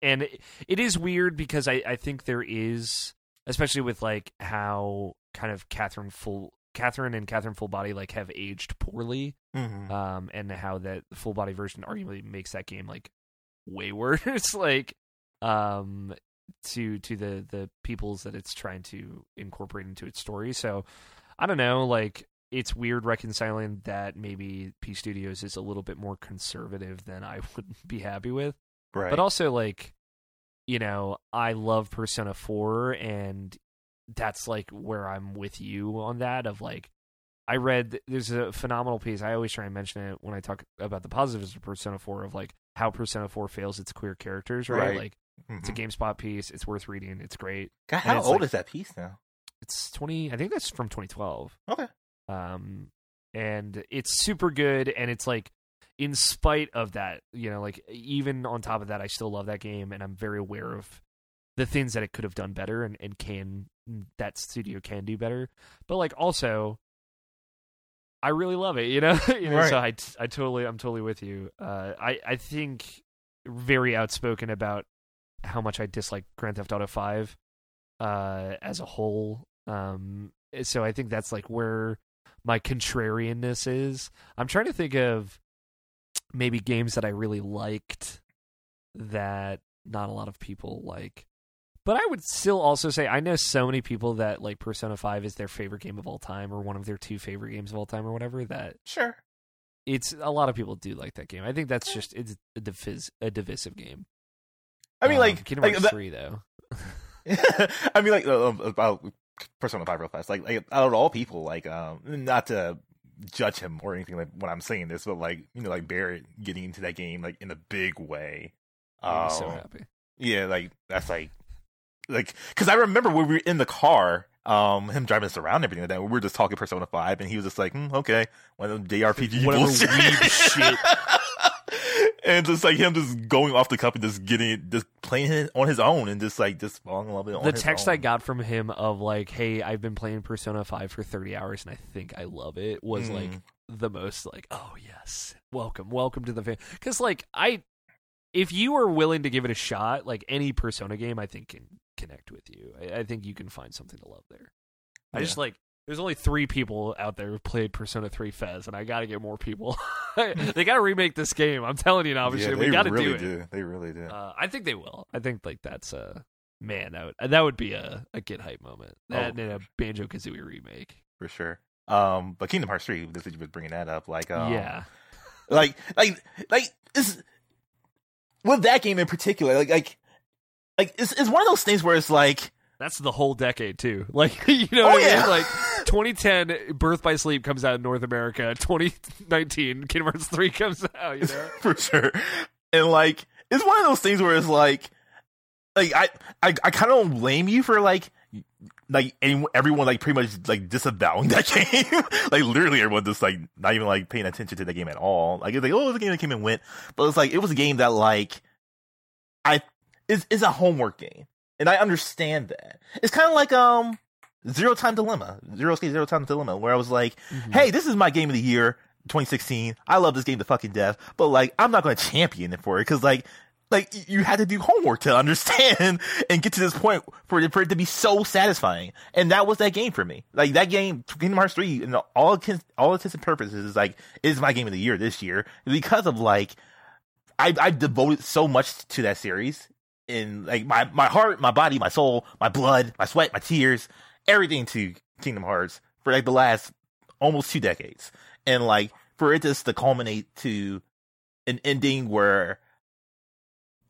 and it, it is weird because I, I think there is, especially with like how kind of Catherine Full Catherine and Catherine Fullbody like have aged poorly, mm-hmm. um, and how that full body version arguably makes that game like way worse, like um, to to the the peoples that it's trying to incorporate into its story. So I don't know, like it's weird reconciling that maybe P Studios is a little bit more conservative than I would be happy with, right? But also like, you know, I love Persona four, and that's like where I'm with you on that. Of like, I read there's a phenomenal piece. I always try and mention it when I talk about the positives of Persona four, of like how Persona four fails its queer characters, right? right. Like mm-hmm. it's a GameSpot piece. It's worth reading. It's great. God, how it's old like, is that piece now? It's twenty. I think that's from twenty twelve. Okay. Um, and it's super good. And it's like, in spite of that, you know, like even on top of that, I still love that game, and I'm very aware of the things that it could have done better, and, and can that studio can do better. But like also, I really love it, you know. you know right. So I, I totally, I'm totally with you. Uh, I, I think very outspoken about how much I dislike Grand Theft Auto five uh, as a whole. Um, so I think that's like where my contrarianness is. I'm trying to think of maybe games that I really liked that not a lot of people like. But I would still also say I know so many people that like Persona five is their favorite game of all time, or one of their two favorite games of all time, or whatever. That sure, it's a lot of people do like that game. I think that's just it's a, divis- a divisive game. I mean, um, like Kingdom Hearts like, three though. I mean, like about Persona five real fast. Like, like out of all people, like um, not to judge him or anything like when I'm saying this, but like you know, like Barrett getting into that game like in a big way. I'm um, so happy. Yeah, like that's like. Like, because I remember when we were in the car, um, him driving us around and everything like that, we were just talking Persona five, and he was just like, mm, okay, one of them J R P G bullshit. shit. And just like him just going off the cup and just getting it, just playing it on his own and just like just falling in love with it on his own. The text I got from him of like, hey, I've been playing Persona five for thirty hours and I think I love it was mm. like the most like, oh, yes, welcome, welcome to the family. Because like, I, if you are willing to give it a shot, like any Persona game, I think can connect with you. I, I think you can find something to love there. Yeah. I just like, there's only three people out there who played Persona three Fez, and I got to get more people. They got to remake this game. I'm telling you, obviously, yeah, we got to really do it. Do. They really do. Uh, I think they will. I think like that's a uh, man. That would that would be a, a get hype moment. That oh. and a Banjo-Kazooie remake for sure. Um, but Kingdom Hearts three, this is bringing that up. Like, um, yeah, like like like this. With that game in particular, like, like, like it's it's one of those things where it's like that's the whole decade too. Like, you know, oh what yeah. I mean? Like twenty ten, Birth by Sleep comes out in North America. twenty nineteen, Kingdom Hearts three comes out. You know, for sure. And like, it's one of those things where it's like, like I, I, I kind of don't blame you for like, like anyone, everyone like pretty much like disavowing that game. Like literally everyone just like not even like paying attention to the game at all. Like it's like, oh, it was a game that came and went, but it's like it was a game that like I is is a homework game, and I understand that. It's kind of like um Zero Time Dilemma, Zero Escape, Zero Time Dilemma, where I was like, mm-hmm. hey, this is my game of the year, twenty sixteen. I love this game to fucking death, but like I'm not going to champion it for it because like. Like, you had to do homework to understand and get to this point for it, for it to be so satisfying. And that was that game for me. Like, that game, Kingdom Hearts three, and all all intents and purposes, is like, is my game of the year this year. Because of, like, I, I've devoted so much to that series. And, like, my, my heart, my body, my soul, my blood, my sweat, my tears, everything to Kingdom Hearts for, like, the last almost two decades. And, like, for it just to culminate to an ending where...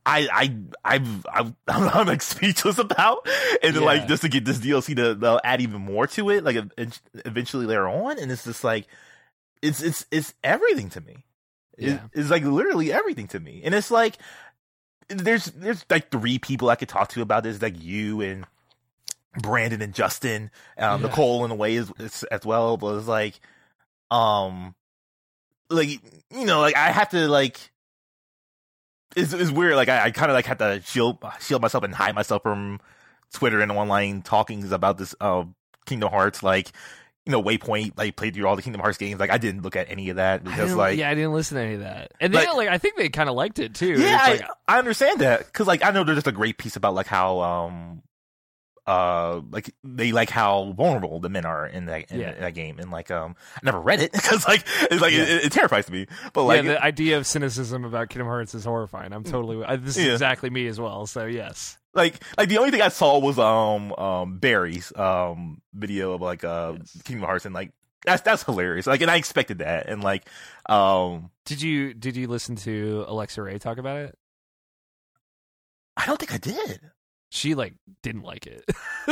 I I I've, I've, I'm I'm like speechless about, and then yeah. like just to get this D L C to they'll add even more to it, like eventually later on, and it's just like it's it's it's everything to me. Yeah. It's, it's like literally everything to me, and it's like there's there's like three people I could talk to about this, like you and Brandon and Justin, um, yeah. Nicole in a way is, is as well, but it's like um like you know like I have to like. It's, it's weird. Like I, I kind of like had to shield shield myself and hide myself from Twitter and online talkings about this uh, Kingdom Hearts, like, you know, Waypoint, like, played through all the Kingdom Hearts games. Like, I didn't look at any of that because, like... Yeah, I didn't listen to any of that. And they, like, like I think they kind of liked it, too. Yeah, I, like, I understand that. Because, like, I know there's just a great piece about, like, how, um... uh, like, they like how vulnerable the men are in that in, yeah. in that game. And, like, um... I never read it because, like, it's like yeah. it, it terrifies me. But, like... Yeah, the idea of cynicism about Kingdom Hearts is horrifying. I'm totally... I, this is yeah. exactly me as well, so yes. Like, like the only thing I saw was um um Barry's um video of like uh yes. Kingdom Hearts, and like that's that's hilarious. Like, and I expected that, and like um did you did you listen to Alexa Ray talk about it? I don't think I did. She like didn't like it.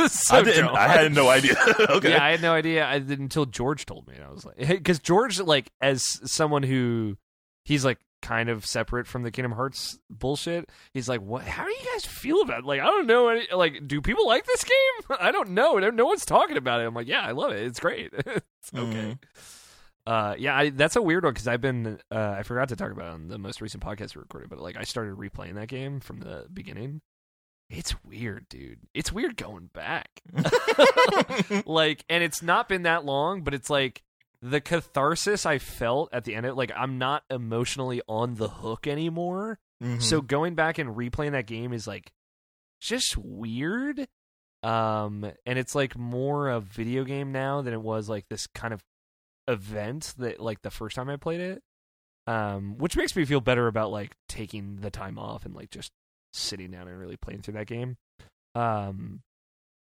so I didn't. Joe, I had no idea. okay. Yeah, I had no idea. I didn't until George told me, and I was like, because George, like, as someone who he's like. kind of separate from the Kingdom Hearts bullshit. He's like, what? How do you guys feel about it? Like, I don't know. Any, like, do people like this game? I don't know. No one's talking about it. I'm like, yeah, I love it. It's great. it's okay. Mm. Uh, yeah, I, that's a weird one because I've been, uh, I forgot to talk about it on the most recent podcast we recorded, but like I started replaying that game from the beginning. It's weird, dude. It's weird going back. like, and it's not been that long, but it's like, the catharsis I felt at the end of, like, I'm not emotionally on the hook anymore. Mm-hmm. So going back and replaying that game is, like, just weird. Um, and it's, like, more a video game now than it was, like, this kind of event that, like, the first time I played it. Um, which makes me feel better about, like, taking the time off and, like, just sitting down and really playing through that game. Um...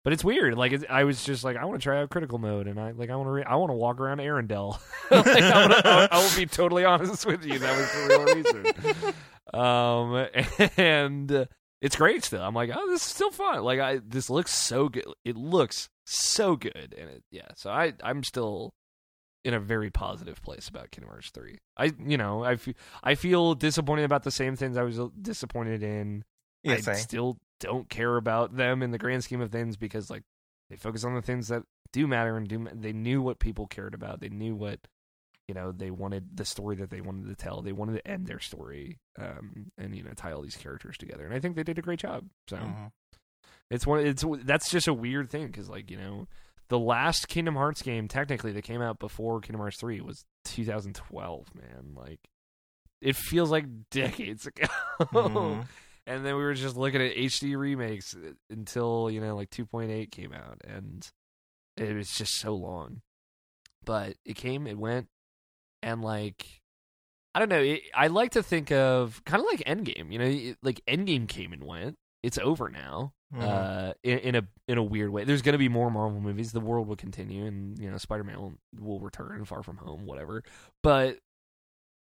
But it's weird. Like it's, I was just like, I want to try out critical mode, and I like I want to re- I want to walk around Arendelle. like, I, wanna, I, I will be totally honest with you. That was the real reason. Um, and it's great still. I'm like, oh, this is still fun. Like I, this looks so good. It looks so good, and it, yeah. So I, I'm still in a very positive place about Kingdom Hearts three. I, you know, I, f- I feel disappointed about the same things I was disappointed in. Yes, I, I still. don't care about them in the grand scheme of things because like they focus on the things that do matter and do they knew what people cared about. They knew what, you know, they wanted the story that they wanted to tell. They wanted to end their story um, and, you know, tie all these characters together. And I think they did a great job. So mm-hmm. it's one, it's, that's just a weird thing. Cause like, you know, the last Kingdom Hearts game, technically that came out before Kingdom Hearts three was two thousand twelve, man. Like it feels like decades ago. Mm-hmm. And then we were just looking at H D remakes until, you know, like two point eight came out. And it was just so long. But it came, it went, and like, I don't know. It, I like to think of kind of like Endgame. You know, it, like Endgame came and went. It's over now mm-hmm. uh, in, in a in a weird way. There's going to be more Marvel movies. The world will continue. And, you know, Spider-Man will, will return Far From Home, whatever. But,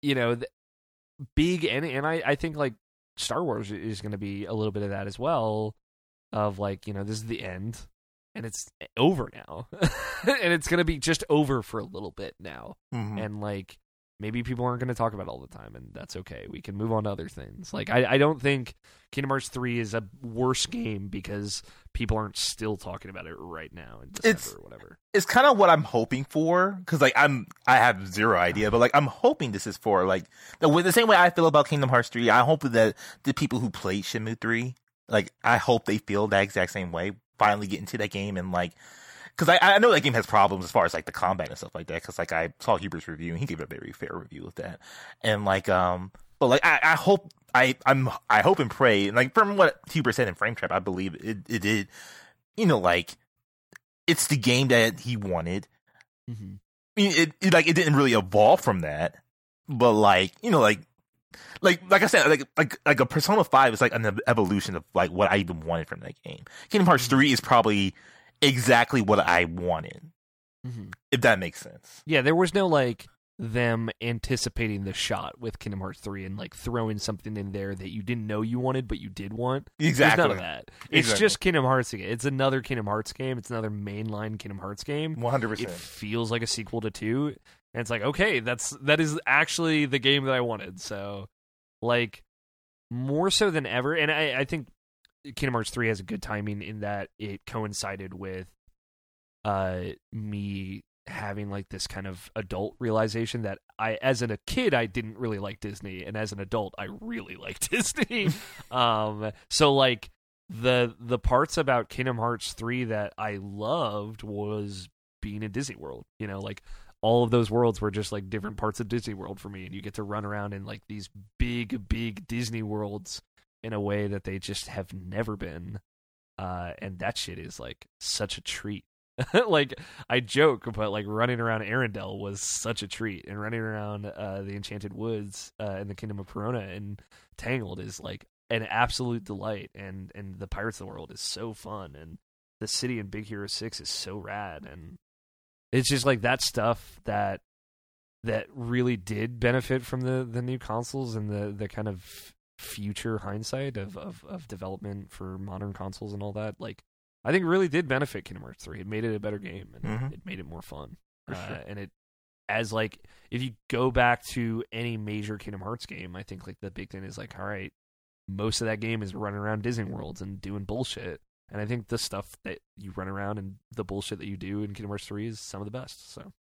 you know, the big, and, and I, I think like, Star Wars is going to be a little bit of that as well, of like, you know, this is the end and it's over now and it's going to be just over for a little bit now. Mm-hmm. And like, maybe people aren't going to talk about it all the time, and that's okay. We can move on to other things. Like, I, I don't think Kingdom Hearts three is a worse game because people aren't still talking about it right now in December it's, or whatever. It's kind of what I'm hoping for because, like, I'm I have zero idea, but like I'm hoping this is for like the, the same way I feel about Kingdom Hearts three. I hope that the people who played Shenmue three, like, I hope they feel that exact same way. Finally, get into that game and like. Because I, I know that game has problems as far as, like, the combat and stuff like that. Because, like, I saw Huber's review, and he gave a very fair review of that. And, like, um... But, like, I, I hope... I I'm I hope and pray... And, like, from what Huber said in Frametrap, I believe it, it did... You know, like... It's the game that he wanted. Mm-hmm. It, it Like, it didn't really evolve from that. But, like, you know, like... Like like I said, like like like a Persona five is, like, an evolution of, like, what I even wanted from that game. Kingdom Hearts three is probably... exactly what I wanted, mm-hmm. if that makes sense. Yeah, there was no, like, them anticipating the shot with Kingdom Hearts three and, like, throwing something in there that you didn't know you wanted, but you did want. Exactly. There's none of that. It's exactly. just Kingdom Hearts again. It's another Kingdom Hearts game. It's another mainline Kingdom Hearts game. one hundred percent. It feels like a sequel to two, and it's like, okay, that's that is actually the game that I wanted. So, like, more so than ever, and I, I think Kingdom Hearts three has a good timing in that it coincided with uh, me having like this kind of adult realization that I, as in a kid, I didn't really like Disney, and as an adult, I really like Disney. um, so like the the parts about Kingdom Hearts three that I loved was being in Disney World. You know, like all of those worlds were just like different parts of Disney World for me, and you get to run around in like these big, big Disney worlds in a way that they just have never been. Uh, and that shit is like such a treat. Like I joke, but like running around Arendelle was such a treat, and running around uh, the Enchanted Woods uh, in the Kingdom of Perona and Tangled is like an absolute delight. And and the Pirates of the World is so fun, and the city in Big Hero six is so rad, and it's just like that stuff that that really did benefit from the, the new consoles and the, the kind of future hindsight of, of of development for modern consoles and all that. Like, I think really did benefit Kingdom Hearts three. It made it a better game, and mm-hmm. it, it made it more fun. For sure. Uh, and it, as like, if you go back to any major Kingdom Hearts game, I think like the big thing is like, all right, most of that game is running around Disney worlds and doing bullshit. And I think the stuff that you run around and the bullshit that you do in Kingdom Hearts three is some of the best. So,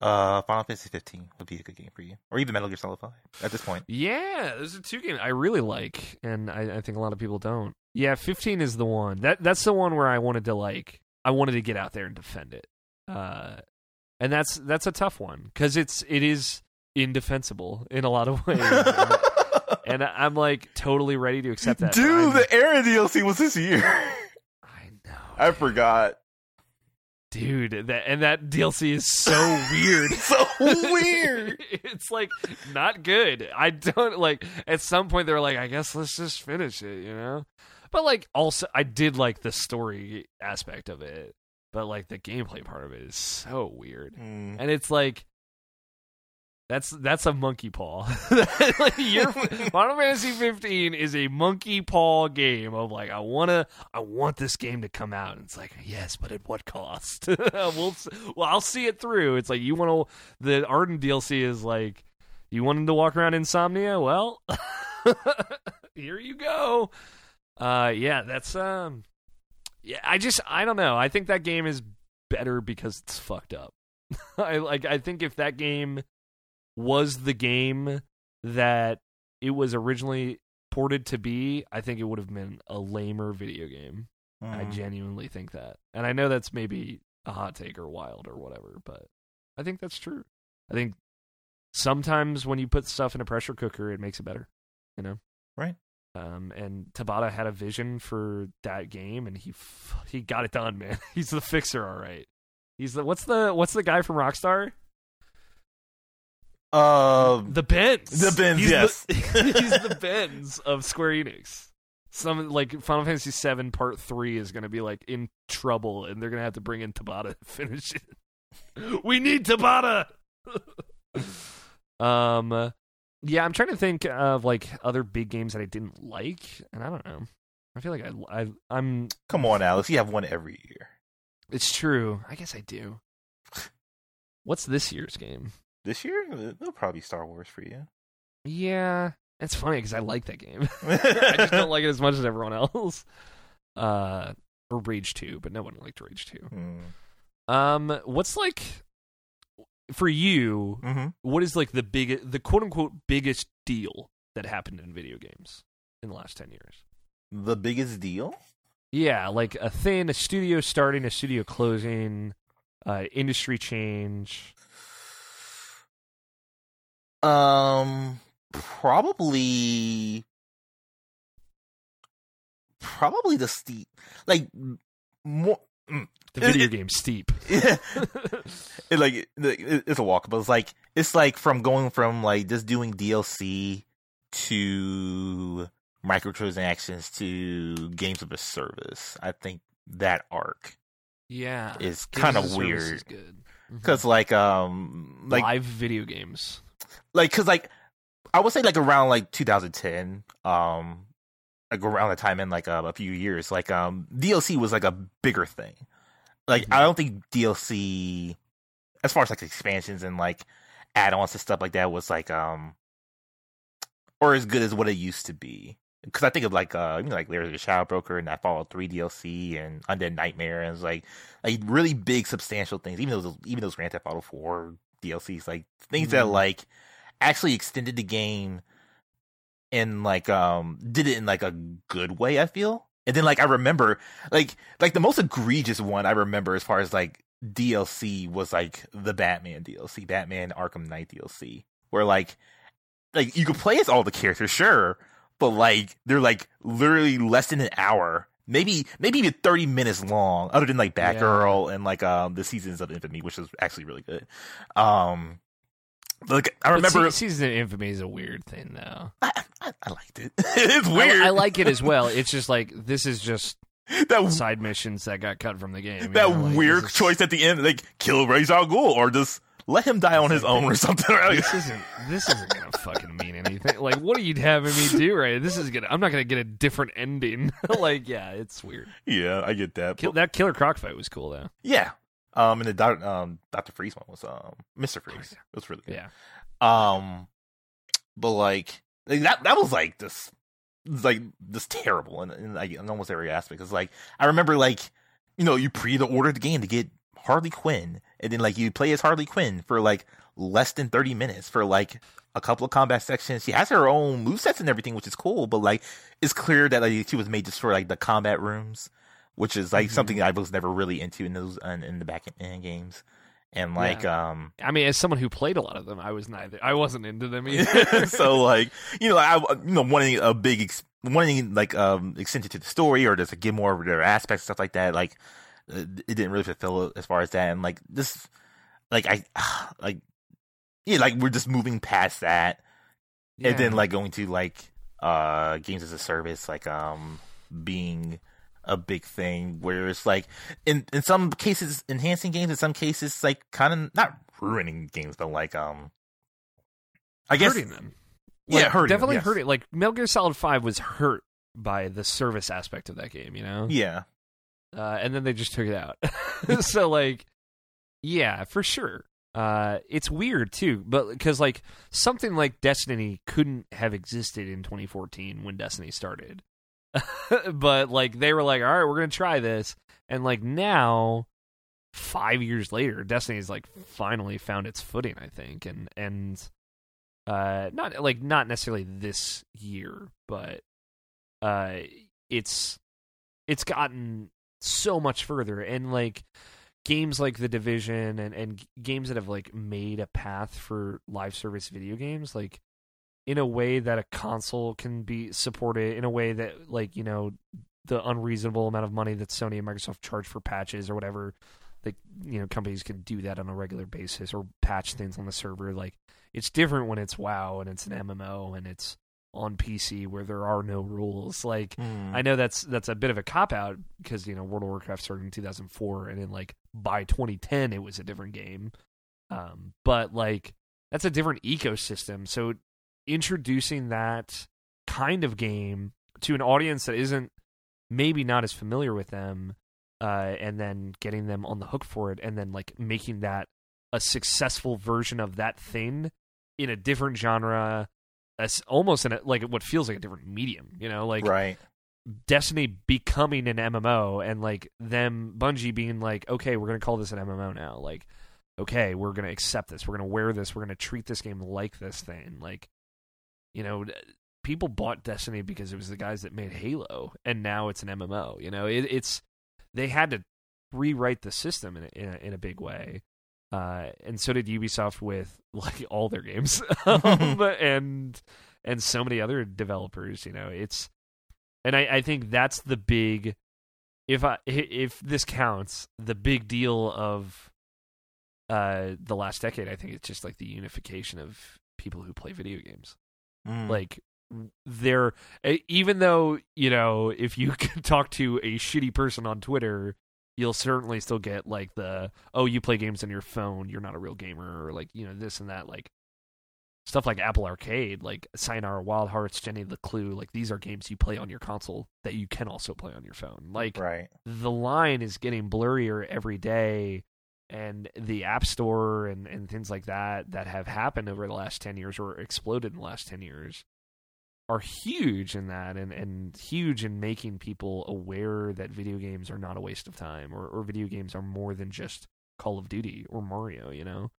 uh, Final Fantasy fifteen would be a good game for you, or even Metal Gear Solid five at this point. Yeah, those are two games I really like, and I, I think a lot of people don't. Yeah, fifteen is the one that that's the one where I wanted to like I wanted to get out there and defend it, uh, and that's that's a tough one because it's it is indefensible in a lot of ways. And I'm like totally ready to accept that. Dude, the Aaron D L C was this year. I know. I dude. forgot. Dude, that and that D L C is so weird. So weird. It's like not good. I don't like at some point they were like, I guess let's just finish it, you know? But like also I did like the story aspect of it. But like the gameplay part of it is so weird. Mm. And it's like That's that's a monkey paw. Like your Final Fantasy fifteen is a monkey paw game of like I wanna I want this game to come out, and it's like yes, but at what cost? we'll well I'll see it through. It's like you want to the Arden D L C is like you want him to walk around insomnia. Well, here you go. Uh, yeah, that's um, yeah. I just I don't know. I think that game is better because it's fucked up. I like I think if that game was the game that it was originally ported to be, I think it would have been a lamer video game. Mm. I genuinely think that. And I know that's maybe a hot take or wild or whatever, but I think that's true. I think sometimes when you put stuff in a pressure cooker, it makes it better, you know? Right. Um, and Tabata had a vision for that game, and he f- he got it done, man. He's the fixer, all right. He's the what's the what's the guy from Rockstar? Uh, the Benz. The Benz, he's yes. The, he's the Benz of Square Enix. Some like Final Fantasy seven Part three is going to be like in trouble, and they're going to have to bring in Tabata to finish it. We need Tabata! um, yeah, I'm trying to think of like other big games that I didn't like, and I don't know. I feel like I, I, I'm... Come on, Alex. You have one every year. It's true. I guess I do. What's this year's game? This year, it'll probably be Star Wars for you. Yeah, it's funny because I like that game. I just don't like it as much as everyone else. Uh, or Rage two, but no one liked Rage two. Mm. Um, what's like for you? Mm-hmm. What is like the big, the quote unquote biggest deal that happened in video games in the last ten years? The biggest deal? Yeah, like a thing, a studio starting, a studio closing, uh, industry change. Um, probably, probably the steep, like more mm, the video it, game steep. Yeah, it, like it, it, it's a walk, but it's like it's like from going from like just doing D L C to microtransactions to games of a service. I think that arc, yeah, is kind of weird because mm-hmm. like um like live video games. Like, cause like, I would say like around like twenty ten, um, like around the time in like uh, a few years, like um, D L C was like a bigger thing. Like, mm-hmm. I don't think D L C, as far as like expansions and like add-ons and stuff like that, was like um, or as good as what it used to be. Because I think of like uh, you know, like Larry the Shadow Broker and that Fallout three D L C and Undead Nightmare, and it's like like really big substantial things. Even those even those Grand Theft Auto four D L Cs, like things mm-hmm. that like actually extended the game in like um did it in like a good way, I feel. And then like I remember like like the most egregious one I remember as far as like D L C was like the Batman D L C, Batman Arkham Knight D L C, where like like you could play as all the characters, sure, but like they're like literally less than an hour, maybe maybe even thirty minutes long, other than like Batgirl yeah. and like um the Seasons of Infamy, which is actually really good. Um, like I remember Se- Seasons of Infamy is a weird thing though. I, I, I liked it. It's weird. I, I like it as well. It's just like this is just. That side missions that got cut from the game. That know, like, weird is... choice at the end, like kill Ra's al Ghul or just let him die on his own or something. This isn't. This isn't gonna fucking mean anything. Like, what are you having me do? Right? This is gonna. I'm not gonna get a different ending. Like, yeah, it's weird. Yeah, I get that. Kill, that Killer Croc fight was cool though. Yeah. Um, and the doc, um Doctor Freeze one was um Mister Freeze. It was really good. Yeah. Um, but like, like that that was like this. Like this terrible in, in, like, in almost every aspect. It's like I remember, like you know, you pre-order the game to get Harley Quinn, and then like you play as Harley Quinn for like less than thirty minutes for like a couple of combat sections. She has her own movesets and everything, which is cool. But like, it's clear that like she was made just for like the combat rooms, which is like mm-hmm. something I was never really into in those in, in the back end games. And like, yeah. um, I mean, as someone who played a lot of them, I was neither. I wasn't into them either. So like, you know, I you know wanting a big, ex- wanting like um extension to the story or just give more of their aspects, stuff like that. Like, it didn't really fulfill it as far as that. And like this, like I, like yeah, like we're just moving past that, yeah. and then like going to like uh games as a service, like um being. A big thing where it's like in in some cases enhancing games, in some cases like kind of not ruining games, but like um I guess hurting them. Like, yeah, hurting definitely them, yes. hurting like Metal Gear Solid five was hurt by the service aspect of that game, you know? Yeah. Uh, and then they just took it out. So like yeah, for sure. Uh, it's weird too, but because like something like Destiny couldn't have existed in twenty fourteen when Destiny started. But like they were like, all right, we're gonna try this, and like now, five years later, Destiny's like finally found its footing, I think, and and uh, not like not necessarily this year, but uh, it's it's gotten so much further, and like games like The Division and and games that have like made a path for live service video games, like. In a way that a console can be supported, in a way that, like, you know, the unreasonable amount of money that Sony and Microsoft charge for patches or whatever, like, you know, companies can do that on a regular basis or patch things on the server. Like, it's different when it's WoW and it's an M M O and it's on P C where there are no rules. Like, mm. I know that's that's a bit of a cop-out because, you know, World of Warcraft started in two thousand four and then, like, by twenty ten it was a different game. Um, but, like, that's a different ecosystem. So, introducing that kind of game to an audience that isn't maybe not as familiar with them uh, and then getting them on the hook for it and then like making that a successful version of that thing in a different genre, as almost in a, like what feels like a different medium, you know, like right. Destiny becoming an M M O and like them Bungie being like, okay, we're going to call this an M M O now. Like, okay, we're going to accept this. We're going to wear this. We're going to treat this game like this thing. Like, you know, people bought Destiny because it was the guys that made Halo, and now it's an M M O. You know, it, it's they had to rewrite the system in a, in, a, in a big way, uh, and so did Ubisoft with like all their games, um, and and so many other developers. You know, it's and I, I think that's the big if I if this counts the big deal of uh, the last decade. I think it's just like the unification of people who play video games. Mm. Like they're even though you know if you can talk to a shitty person on Twitter, you'll certainly still get like the oh you play games on your phone, you're not a real gamer, or like you know this and that, like stuff like Apple Arcade, like Sayonara Wild Hearts, Jenny the Clue, like these are games you play on your console that you can also play on your phone. Like right. The line is getting blurrier every day. And the App Store and, and things like that that have happened over the last ten years or exploded in the last ten years are huge in that and, and huge in making people aware that video games are not a waste of time or, or video games are more than just Call of Duty or Mario, you know?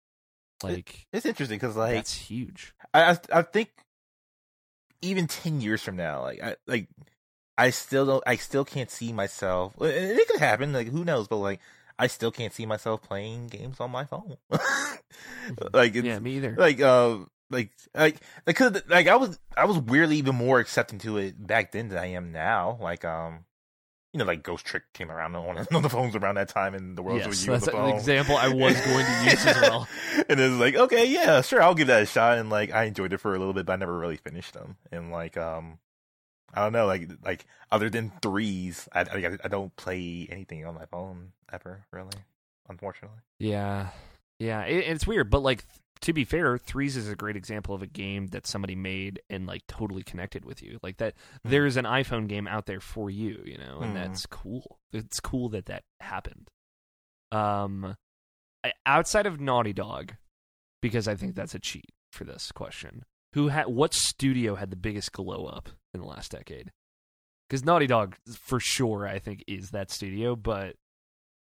Like it, It's interesting because, like... That's huge. I, I I think even ten years from now, like I like I still don't I still can't see myself. It could happen, like who knows, but like I still can't see myself playing games on my phone. Like it's, yeah, me either. Like uh like like like, cause, like I was I was weirdly even more accepting to it back then than I am now. Like um you know, like Ghost Trick came around on, on the phones around that time, and the world yes, was using the phone. That's an example I was going to use as well. And it was like, okay, yeah, sure, I'll give that a shot. And like, I enjoyed it for a little bit, but I never really finished them. And like, um, I don't know, like, like other than threes, I, I, I don't play anything on my phone ever, really, unfortunately. Yeah, yeah, it, it's weird, but like, to be fair, threes is a great example of a game that somebody made and like totally connected with you. Like that, mm. there's an iPhone game out there for you, you know, and mm. that's cool. It's cool that that happened. Um, I, outside of Naughty Dog, because I think that's a cheat for this question. Who had what studio had the biggest glow up in the last decade? Because Naughty Dog, for sure, I think is that studio, but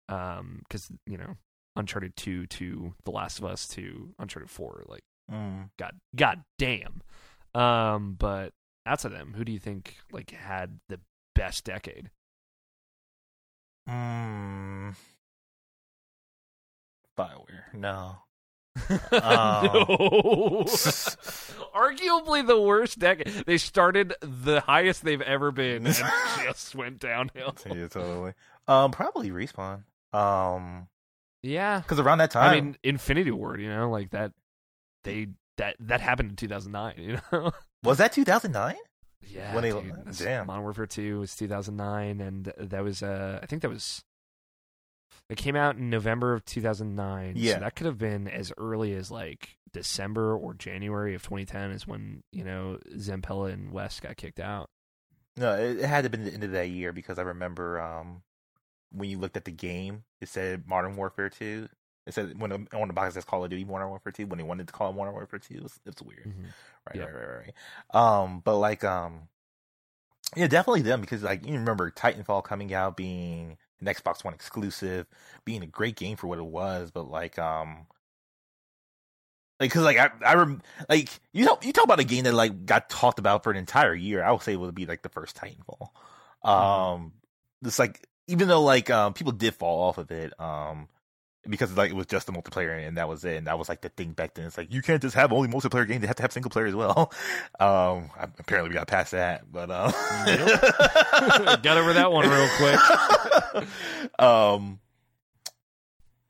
um, because you know. Uncharted two to The Last of Us to Uncharted four, like mm. god god damn. Um but outside of them, who do you think like had the best decade? Mm. BioWare. No. um. No. Arguably the worst decade. They started the highest they've ever been and just went downhill. Yeah, totally. Um probably Respawn. Um Yeah, because around that time, I mean, Infinity Ward, you know, like that, they that that happened in two thousand nine. You know, was that two thousand nine? Yeah, when dude, they, damn, Modern Warfare two was two thousand nine, and that was uh, I think that was it came out in November of two thousand nine. Yeah, so that could have been as early as like December or January of twenty ten is when you know Zampella and West got kicked out. No, it, it had to have been the end of that year because I remember. Um... When you looked at the game, it said Modern Warfare two. It said when on the box it says Call of Duty Modern Warfare two. When they wanted to call it Modern Warfare two, it's it weird, mm-hmm. right, yeah. right? Right, right, Um, but like, um, yeah, definitely them because like you remember Titanfall coming out being an Xbox One exclusive, being a great game for what it was, but like, um, like because like I I rem- like you know you talk about a game that like got talked about for an entire year. I would say it would be like the first Titanfall. Mm-hmm. Um, it's like. Even though, like, um, people did fall off of it, um, because, like, it was just the multiplayer, and that was it, and that was, like, the thing back then. It's like, you can't just have only multiplayer games, they have to have single player as well. Um, apparently we got past that, but, um... Nope. Got over that one real quick. um,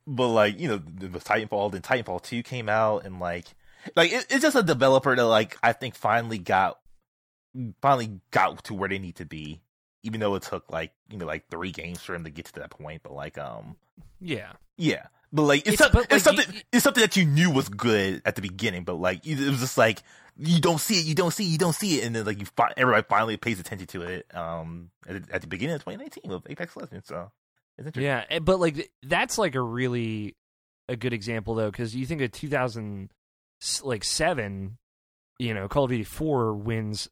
but, like, you know, it was Titanfall, then Titanfall two came out, and, like, like, it, it's just a developer that, like, I think finally got, finally got to where they need to be. Even though it took like you know like three games for him to get to that point, but like um yeah yeah, but like it's, it's, some, but, it's like, something you, it's something that you knew was good at the beginning, but like it was just like you don't see it, you don't see, it, you don't see it, and then like you fi- everybody finally pays attention to it um at, at the beginning of twenty nineteen with Apex Legends. So it's interesting. Yeah, but like that's like a really a good example though because you think of two thousand seven, you know, Call of Duty four wins.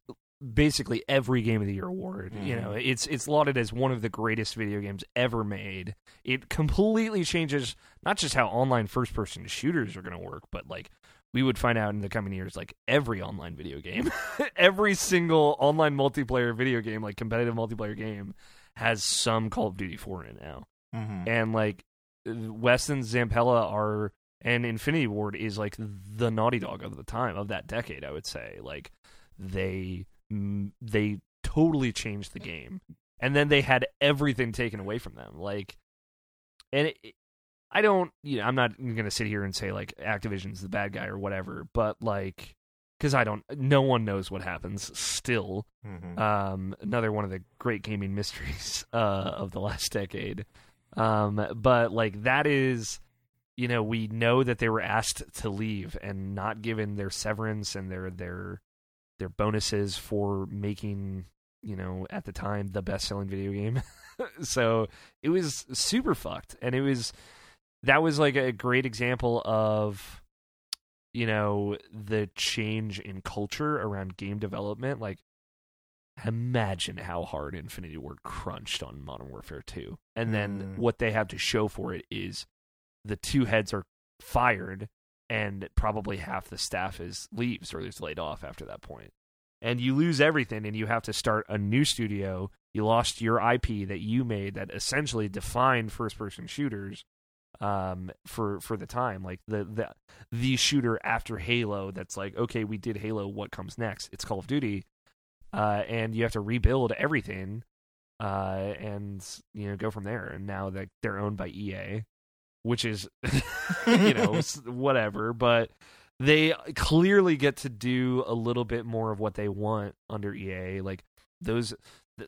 Basically every Game of the Year award, mm. you know, it's it's lauded as one of the greatest video games ever made. It completely changes not just how online first-person shooters are going to work, but like we would find out in the coming years, like every online video game, every single online multiplayer video game, like competitive multiplayer game, has some Call of Duty four in it now. Mm-hmm. And like Weston Zampella are and Infinity Ward is like the Naughty Dog of the time of that decade. I would say like they. They totally changed the game, and then they had everything taken away from them. Like, and it, it, I don't, you know, I'm not going to sit here and say like Activision's the bad guy or whatever, but like, because I don't, no one knows what happens still. Mm-hmm. Um, another one of the great gaming mysteries uh, of the last decade. Um, but like that is, you know, we know that they were asked to leave and not given their severance and their their. Their bonuses for making, you know, at the time, the best-selling video game. So it was super fucked. And it was, that was like a great example of, you know, the change in culture around game development. Like, imagine how hard Infinity Ward crunched on Modern Warfare two. And then mm. what they have to show for it is the two heads are fired. And probably half the staff is leaves or is laid off after that point. and you lose everything and you have to start a new studio. You lost your I P that you made that essentially defined first-person shooters um, for for the time. Like, the, the the shooter after Halo that's like, okay, we did Halo, what comes next? It's Call of Duty. Uh, and you have to rebuild everything uh, and, you know, go from there. And now that they're owned by E A, which is, you know, whatever. But they clearly get to do a little bit more of what they want under E A. Like, those...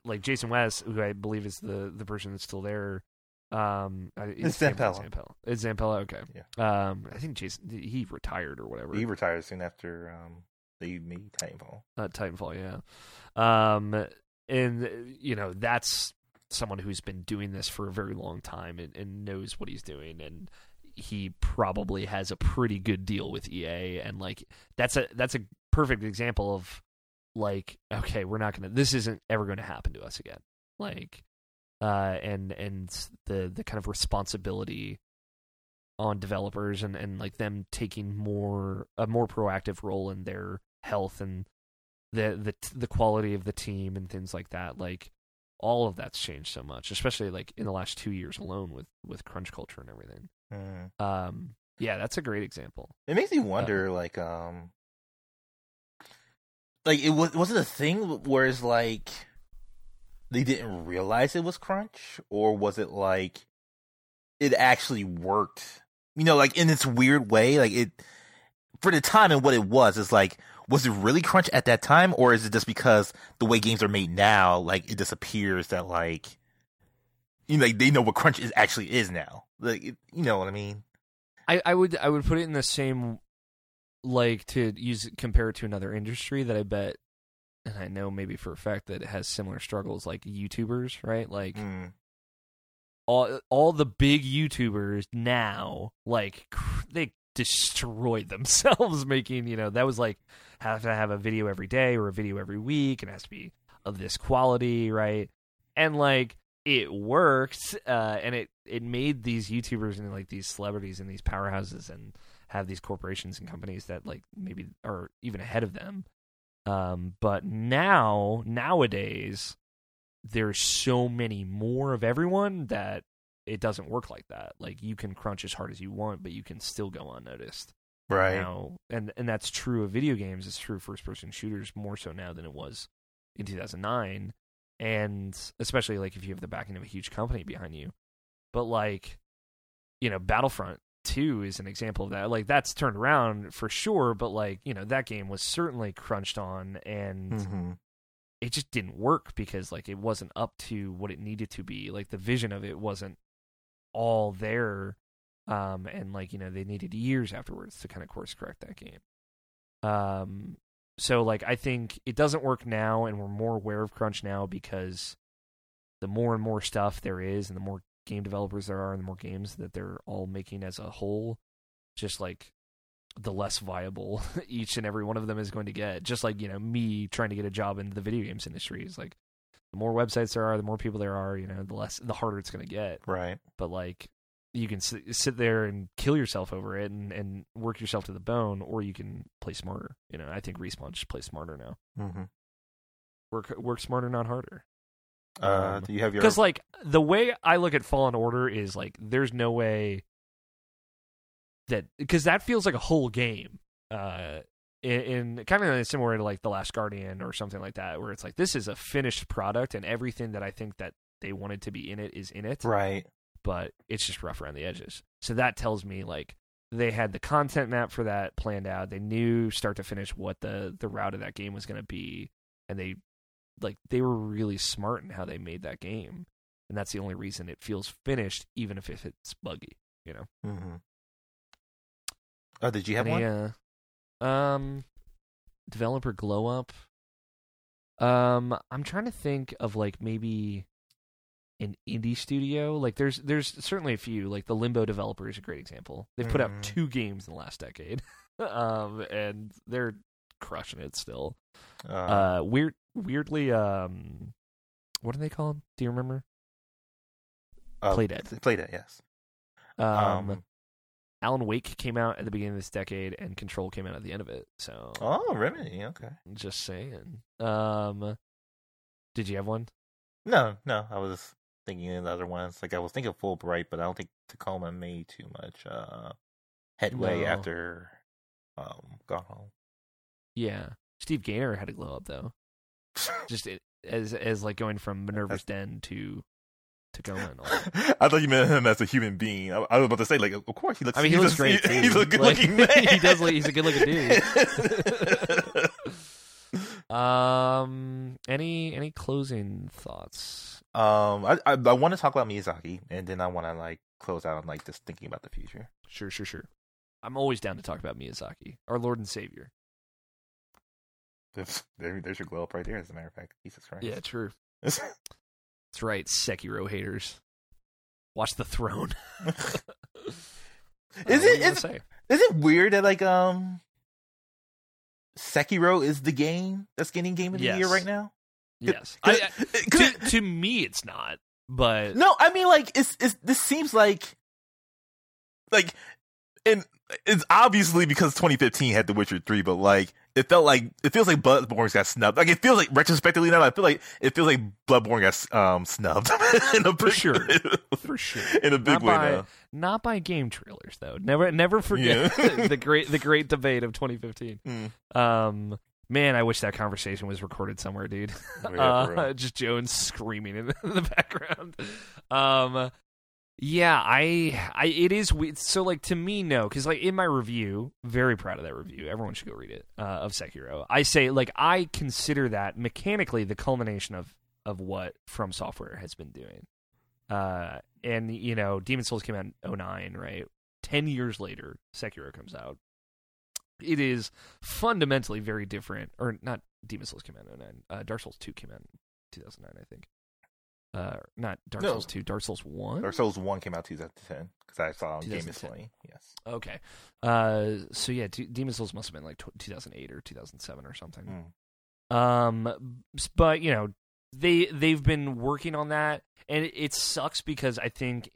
Like Jason West, who I believe is the, the person that's still there. Um, it's Zampella. Zampella. It's Zampella. Okay. Yeah. Um, I think Jason he retired or whatever. He retired soon after um the me Titanfall. Uh, Titanfall, yeah. Um, and you know that's someone who's been doing this for a very long time and, and knows what he's doing, and he probably has a pretty good deal with E A, and like that's a that's a perfect example of. Like, okay, we're not gonna. This isn't ever going to happen to us again. Like, uh, and and the the kind of responsibility on developers and, and like them taking more a more proactive role in their health and the the the quality of the team and things like that. Like, all of that's changed so much, especially like in the last two years alone with with crunch culture and everything. Mm. Um, yeah, that's a great example. It makes me wonder, um, like, um. Like, it was, was it a thing where it's like they didn't realize it was crunch? Or was it like it actually worked? You know, like in its weird way, like it for the time and what it was, it's like, was it really crunch at that time? Or is it just because the way games are made now, like it just appears that like, you know, like they know what crunch is actually is now. Like, it, you know what I mean? I, I would I would put it in the same like to use compare it to another industry that I bet, and I know maybe for a fact that it has similar struggles, like YouTubers, right? Like mm. all all the big YouTubers now, like cr- they destroyed themselves making, you know, that was like have to have a video every day or a video every week, and it has to be of this quality, right? And like it worked, uh, and it it made these YouTubers and like these celebrities and these powerhouses and have these corporations and companies that like maybe are even ahead of them. Um, but now, nowadays, there's so many more of everyone that it doesn't work like that. Like you can crunch as hard as you want, but you can still go unnoticed. Right. Now, and, and that's true of video games. It's true of first person shooters more so now than it was in two thousand nine. And especially like if you have the backing of a huge company behind you, but like, you know, Battlefront two is an example of that. Like that's turned around for sure, but like, you know, that game was certainly crunched on and mm-hmm. it just didn't work because like it wasn't up to what it needed to be. Like the vision of it wasn't all there. Um, and like, you know, they needed years afterwards to kind of course correct that game. Um, so like, I think it doesn't work now and we're more aware of crunch now because the more and more stuff there is and the more game developers there are and the more games that they're all making as a whole, just like the less viable each and every one of them is going to get. Just like, you know, me trying to get a job in the video games industry is like the more websites there are, the more people there are, you know, the less, the harder it's going to get. Right. But like you can sit, sit there and kill yourself over it and, and work yourself to the bone, or you can play smarter. You know, I think Respawn should play smarter now. Mm-hmm. Work, work smarter, not harder. Uh, do you have your? Because like the way I look at Fallen Order is like there's no way that because that feels like a whole game. Uh, in, in kind of similar to like The Last Guardian or something like that, where it's like this is a finished product and everything that I think that they wanted to be in it is in it, right? But it's just rough around the edges. So that tells me like they had the content map for that planned out. They knew start to finish what the the route of that game was going to be, and they. Like they were really smart in how they made that game, and that's the only reason it feels finished, even if it's buggy. You know. Mm-hmm. Oh, did you have Any, one? Uh, um, developer glow up. Um, I'm trying to think of like maybe an indie studio. Like there's there's certainly a few. Like the Limbo developer is a great example. They've put mm-hmm. out two games in the last decade, um, and they're crushing it still. Uh, uh weird. Weirdly, um, what do they call them? Do you remember? Uh, Playdead. Playdead, yes. Um, um, Alan Wake came out at the beginning of this decade, and Control came out at the end of it. So, oh, Remedy, okay. Just saying. Um, did you have one? No, no. I was thinking of the other ones. Like I was thinking of Fulbright, but I don't think Tacoma made too much uh, headway no. after um, Gone Home. Yeah, Steve Gaynor had a glow up though. Just it, as as like going from Minerva's Den to Tacoma and all that. I thought you meant him as a human being. I, I was about to say, like, of course he looks. I mean, he, he looks great. He, he's a good-looking like, man. He does. Look, he's a good-looking dude. um, any any closing thoughts? Um, I I, I want to talk about Miyazaki, and then I want to like close out on like just thinking about the future. Sure, sure, sure. I'm always down to talk about Miyazaki, our Lord and Savior. There's, there, there's your glow up right there. As a matter of fact, Jesus Christ. Yeah, true. That's right, Sekiro haters. Watch The Throne. is uh, it is, is it weird that like um Sekiro is the game that's getting Game of the yes. Year right now? Yes, I, I, to, to me it's not. But no, I mean like it's it's this seems like like and it's obviously because twenty fifteen had The Witcher three, but like. It felt like it feels like Bloodborne got snubbed. Like it feels like retrospectively now, I feel like it feels like Bloodborne got um, snubbed. in a for big, sure, for sure, in a big not way. By, now. Not by game trailers though. Never, never forget yeah. the great, the great debate of twenty fifteen. Mm. Um, man, I wish that conversation was recorded somewhere, dude. Oh, yeah, uh, just Jones screaming in the, in the background. Um, yeah, I, I, it is weird. So, like, to me, no, because, like, in my review, very proud of that review. Everyone should go read it, uh, of Sekiro. I say, like, I consider that mechanically the culmination of, of what From Software has been doing. Uh, and, you know, Demon's Souls came out in oh nine, right? Ten years later, Sekiro comes out. It is fundamentally very different, or not Demon's Souls came out in oh nine. Uh, Dark Souls two came out in two thousand nine, I think. Uh, not Dark no. Souls two, Dark Souls one? Dark Souls one came out two thousand ten, because I saw on Game is Funny. Yes. Okay. Uh, so yeah, D- Demon's Souls must have been like two thousand eight or two thousand seven or something. Mm. Um, but, you know, they, they've been working on that, and it, it sucks because I think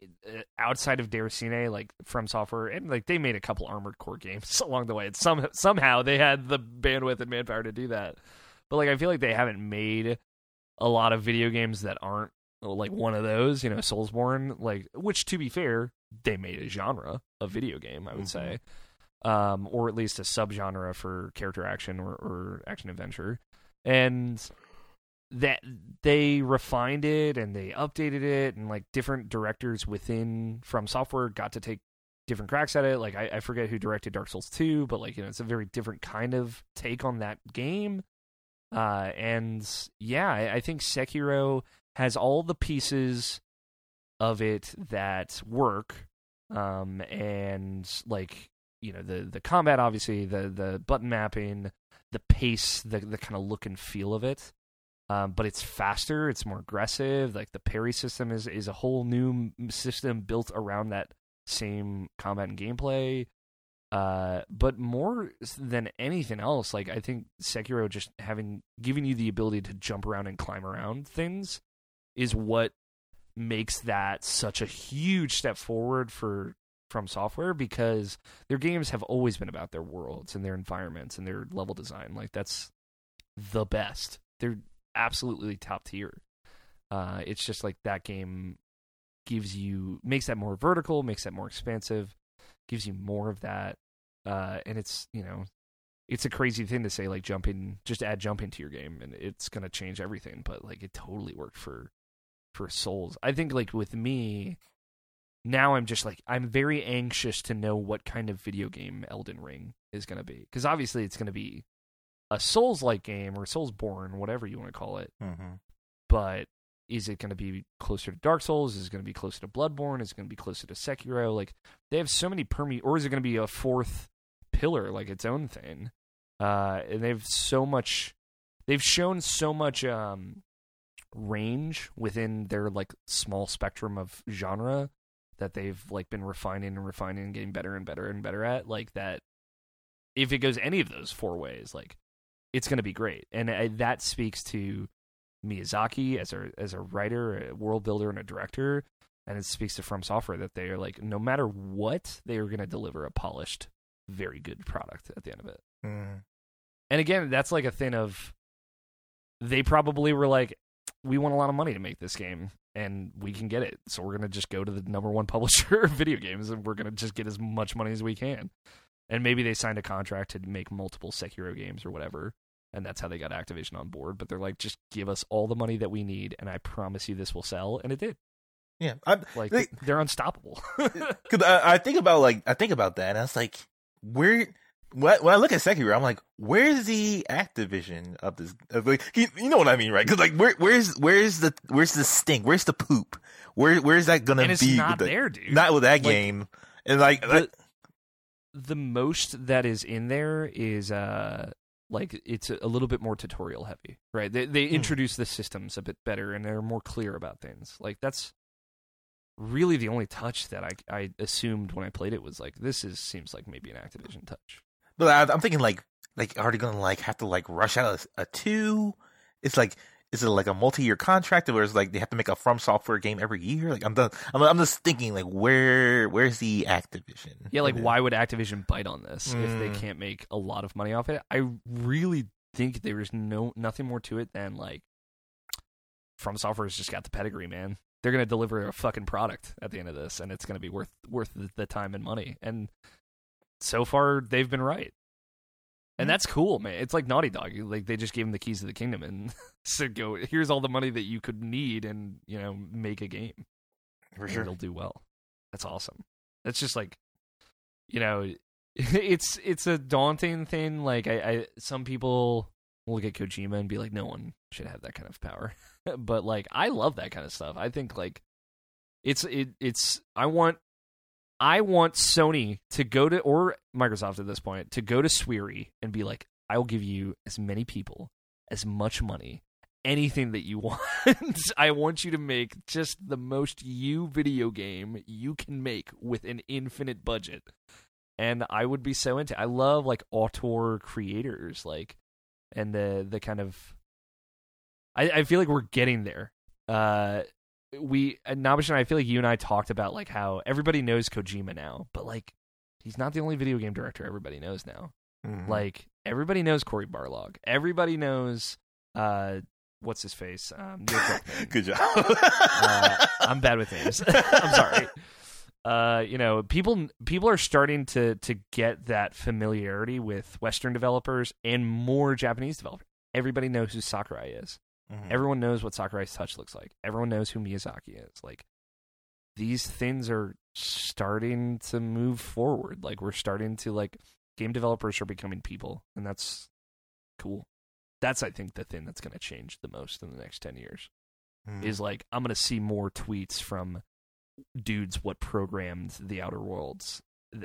outside of Deracine, like, From Software, and, like, they made a couple Armored Core games along the way, and some, somehow they had the bandwidth and manpower to do that. But, like, I feel like they haven't made a lot of video games that aren't like one of those, you know, Soulsborne, like, which, to be fair, they made a genre of video game, I would mm-hmm. say, um, or at least a subgenre for character action or, or action adventure, and that they refined it and they updated it, and like different directors within From Software got to take different cracks at it. Like I, I forget who directed Dark Souls two, but like, you know, it's a very different kind of take on that game, uh, and yeah, I, I think Sekiro has all the pieces of it that work, um, and like, you know, the, the combat, obviously, the the button mapping, the pace, the the kind of look and feel of it. Um, but it's faster, it's more aggressive. Like the parry system is is a whole new system built around that same combat and gameplay. Uh, but more than anything else, like I think Sekiro just having giving you the ability to jump around and climb around things is what makes that such a huge step forward for From Software, because their games have always been about their worlds and their environments and their level design. Like, that's the best. They're absolutely top tier. Uh, it's just like that game gives you, makes that more vertical, makes that more expansive, gives you more of that. Uh, and it's, you know, it's a crazy thing to say, like, jumping, just add jumping to your game and it's going to change everything. But like, it totally worked for for Souls. I think, like, with me now, I'm just like, I'm very anxious to know what kind of video game Elden Ring is going to be, because obviously it's going to be a Souls-like game or Soulsborne, whatever you want to call it. Mm-hmm. But is it going to be closer to Dark Souls? Is it going to be closer to Bloodborne? Is it going to be closer to Sekiro? Like, they have so many perme, or is it going to be a fourth pillar, like its own thing? Uh, and they've so much, they've shown so much um range within their like small spectrum of genre that they've like been refining and refining and getting better and better and better at, like, that if it goes any of those four ways, like, it's going to be great. And I, that speaks to Miyazaki as a as a writer, a world builder, and a director, And it speaks to From Software that they are like, no matter what, they are going to deliver a polished, very good product at the end of it. Mm. And again, that's like a thing of, they probably were like, we want a lot of money to make this game, and we can get it. So we're going to just go to the number one publisher of video games, and we're going to just get as much money as we can. And maybe they signed a contract to make multiple Sekiro games or whatever, and that's how they got Activision on board. But they're like, just give us all the money that we need, and I promise you this will sell. And it did. Yeah. I'm, like, they, they're unstoppable. Cause I, I think about like, I think about that, and I was like, where... When I look at Sekiro, I'm like, where's the Activision of this? Of like, you, you know what I mean, right? Because like, where, where's where's the where's the stink? Where's the poop? Where where's that gonna and it's be? Not with the, there, dude. Not with that like, game. And like the, that, the most that is in there is uh like it's a little bit more tutorial heavy, right? They they hmm. introduce the systems a bit better, and they're more clear about things. Like that's really the only touch that I I assumed when I played it was like, this is seems like maybe an Activision touch. But I'm thinking like, like, are they gonna like have to like rush out a, a two? It's like, is it like a multi-year contract where it's like they have to make a From Software game every year? Like I'm done. I'm, I'm just thinking like, where, where's the Activision? Yeah, like why would Activision bite on this mm. if they can't make a lot of money off it? I really think there is no nothing more to it than like, From Software's just got the pedigree, man. They're gonna deliver a fucking product at the end of this, and it's gonna be worth worth the, the time and money. And so far, they've been right, and that's cool, man. It's like Naughty Dog; like they just gave him the keys to the kingdom and said, "Go. Here's all the money that you could need, and you know, make a game. For sure, it'll do well." That's awesome. That's just like, you know, it's it's a daunting thing. Like I, I some people look at Kojima and be like, "No one should have that kind of power," but like I love that kind of stuff. I think like it's it it's I want. I want Sony to go to, or Microsoft at this point, to go to Swery and be like, I'll give you as many people, as much money, anything that you want. I want you to make just the most you video game you can make with an infinite budget. And I would be so into it. I love like auteur creators, like, and the, the kind of, I, I feel like we're getting there. Uh, We, Nabish and I, I feel like you and I talked about like how everybody knows Kojima now, but like he's not the only video game director everybody knows now. Mm-hmm. Like everybody knows Cory Barlog. Everybody knows uh, what's his face. Um, Good job. uh, I'm bad with names. I'm sorry. Uh, you know, people people are starting to to get that familiarity with Western developers and more Japanese developers. Everybody knows who Sakurai is. Mm-hmm. Everyone knows what Sakurai's touch looks like. Everyone knows who Miyazaki is. Like these things are starting to move forward. Like we're starting to like game developers are becoming people, and that's cool. That's I think the thing that's going to change the most in the next ten years mm. is like I'm going to see more tweets from dudes what programmed The Outer Worlds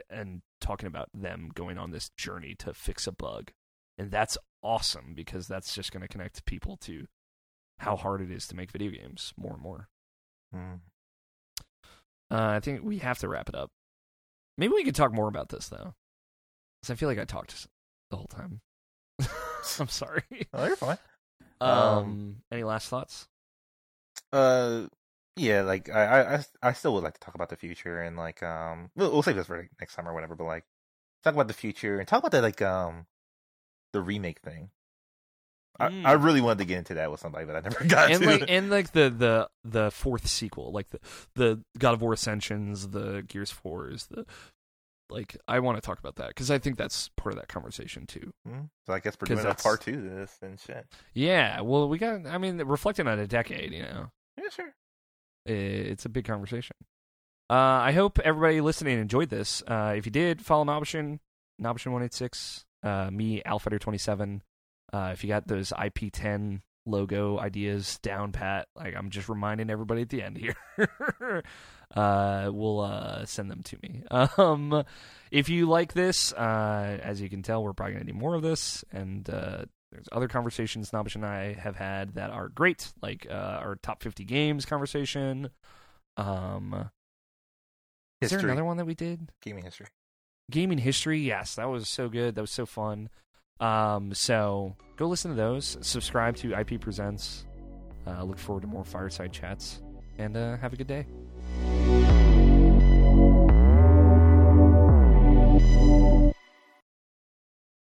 and talking about them going on this journey to fix a bug, and that's awesome because that's just going to connect people to how hard it is to make video games more and more. Mm. Uh, I think we have to wrap it up. Maybe we could talk more about this, though. Because I feel like I talked the whole time. I'm sorry. Oh, you're fine. Um, um, any last thoughts? Uh, yeah, like, I, I I still would like to talk about the future, and, like, um, we'll, we'll save this for next time or whatever, but, like, talk about the future, and talk about that, like, um, the remake thing. I, mm. I really wanted to get into that with somebody, but I never got and to like, it. And like the, the the fourth sequel, like the the God of War Ascensions, the Gears fours, the like. I want to talk about that because I think that's part of that conversation too. Mm. So I guess we're doing a part two to this and shit. Yeah, well, we got. I mean, reflecting on a decade, you know. Yeah, sure. It's a big conversation. Uh, I hope everybody listening enjoyed this. Uh, if you did, follow Nabishin, Nabishin one eight six, uh, me, Alfighter twenty-seven. Uh, if you got those I P ten logo ideas down pat, like I'm just reminding everybody at the end here, uh, we'll uh, send them to me. Um, if you like this, uh, as you can tell, we're probably going to do more of this. And uh, there's other conversations Nabish and I have had that are great, like uh, our top fifty games conversation. Um, is there another one that we did? Gaming history. Gaming history, yes. That was so good. That was so fun. Um, so go listen to those. Subscribe to I P Presents. Uh, look forward to more fireside chats. and uh, have a good day.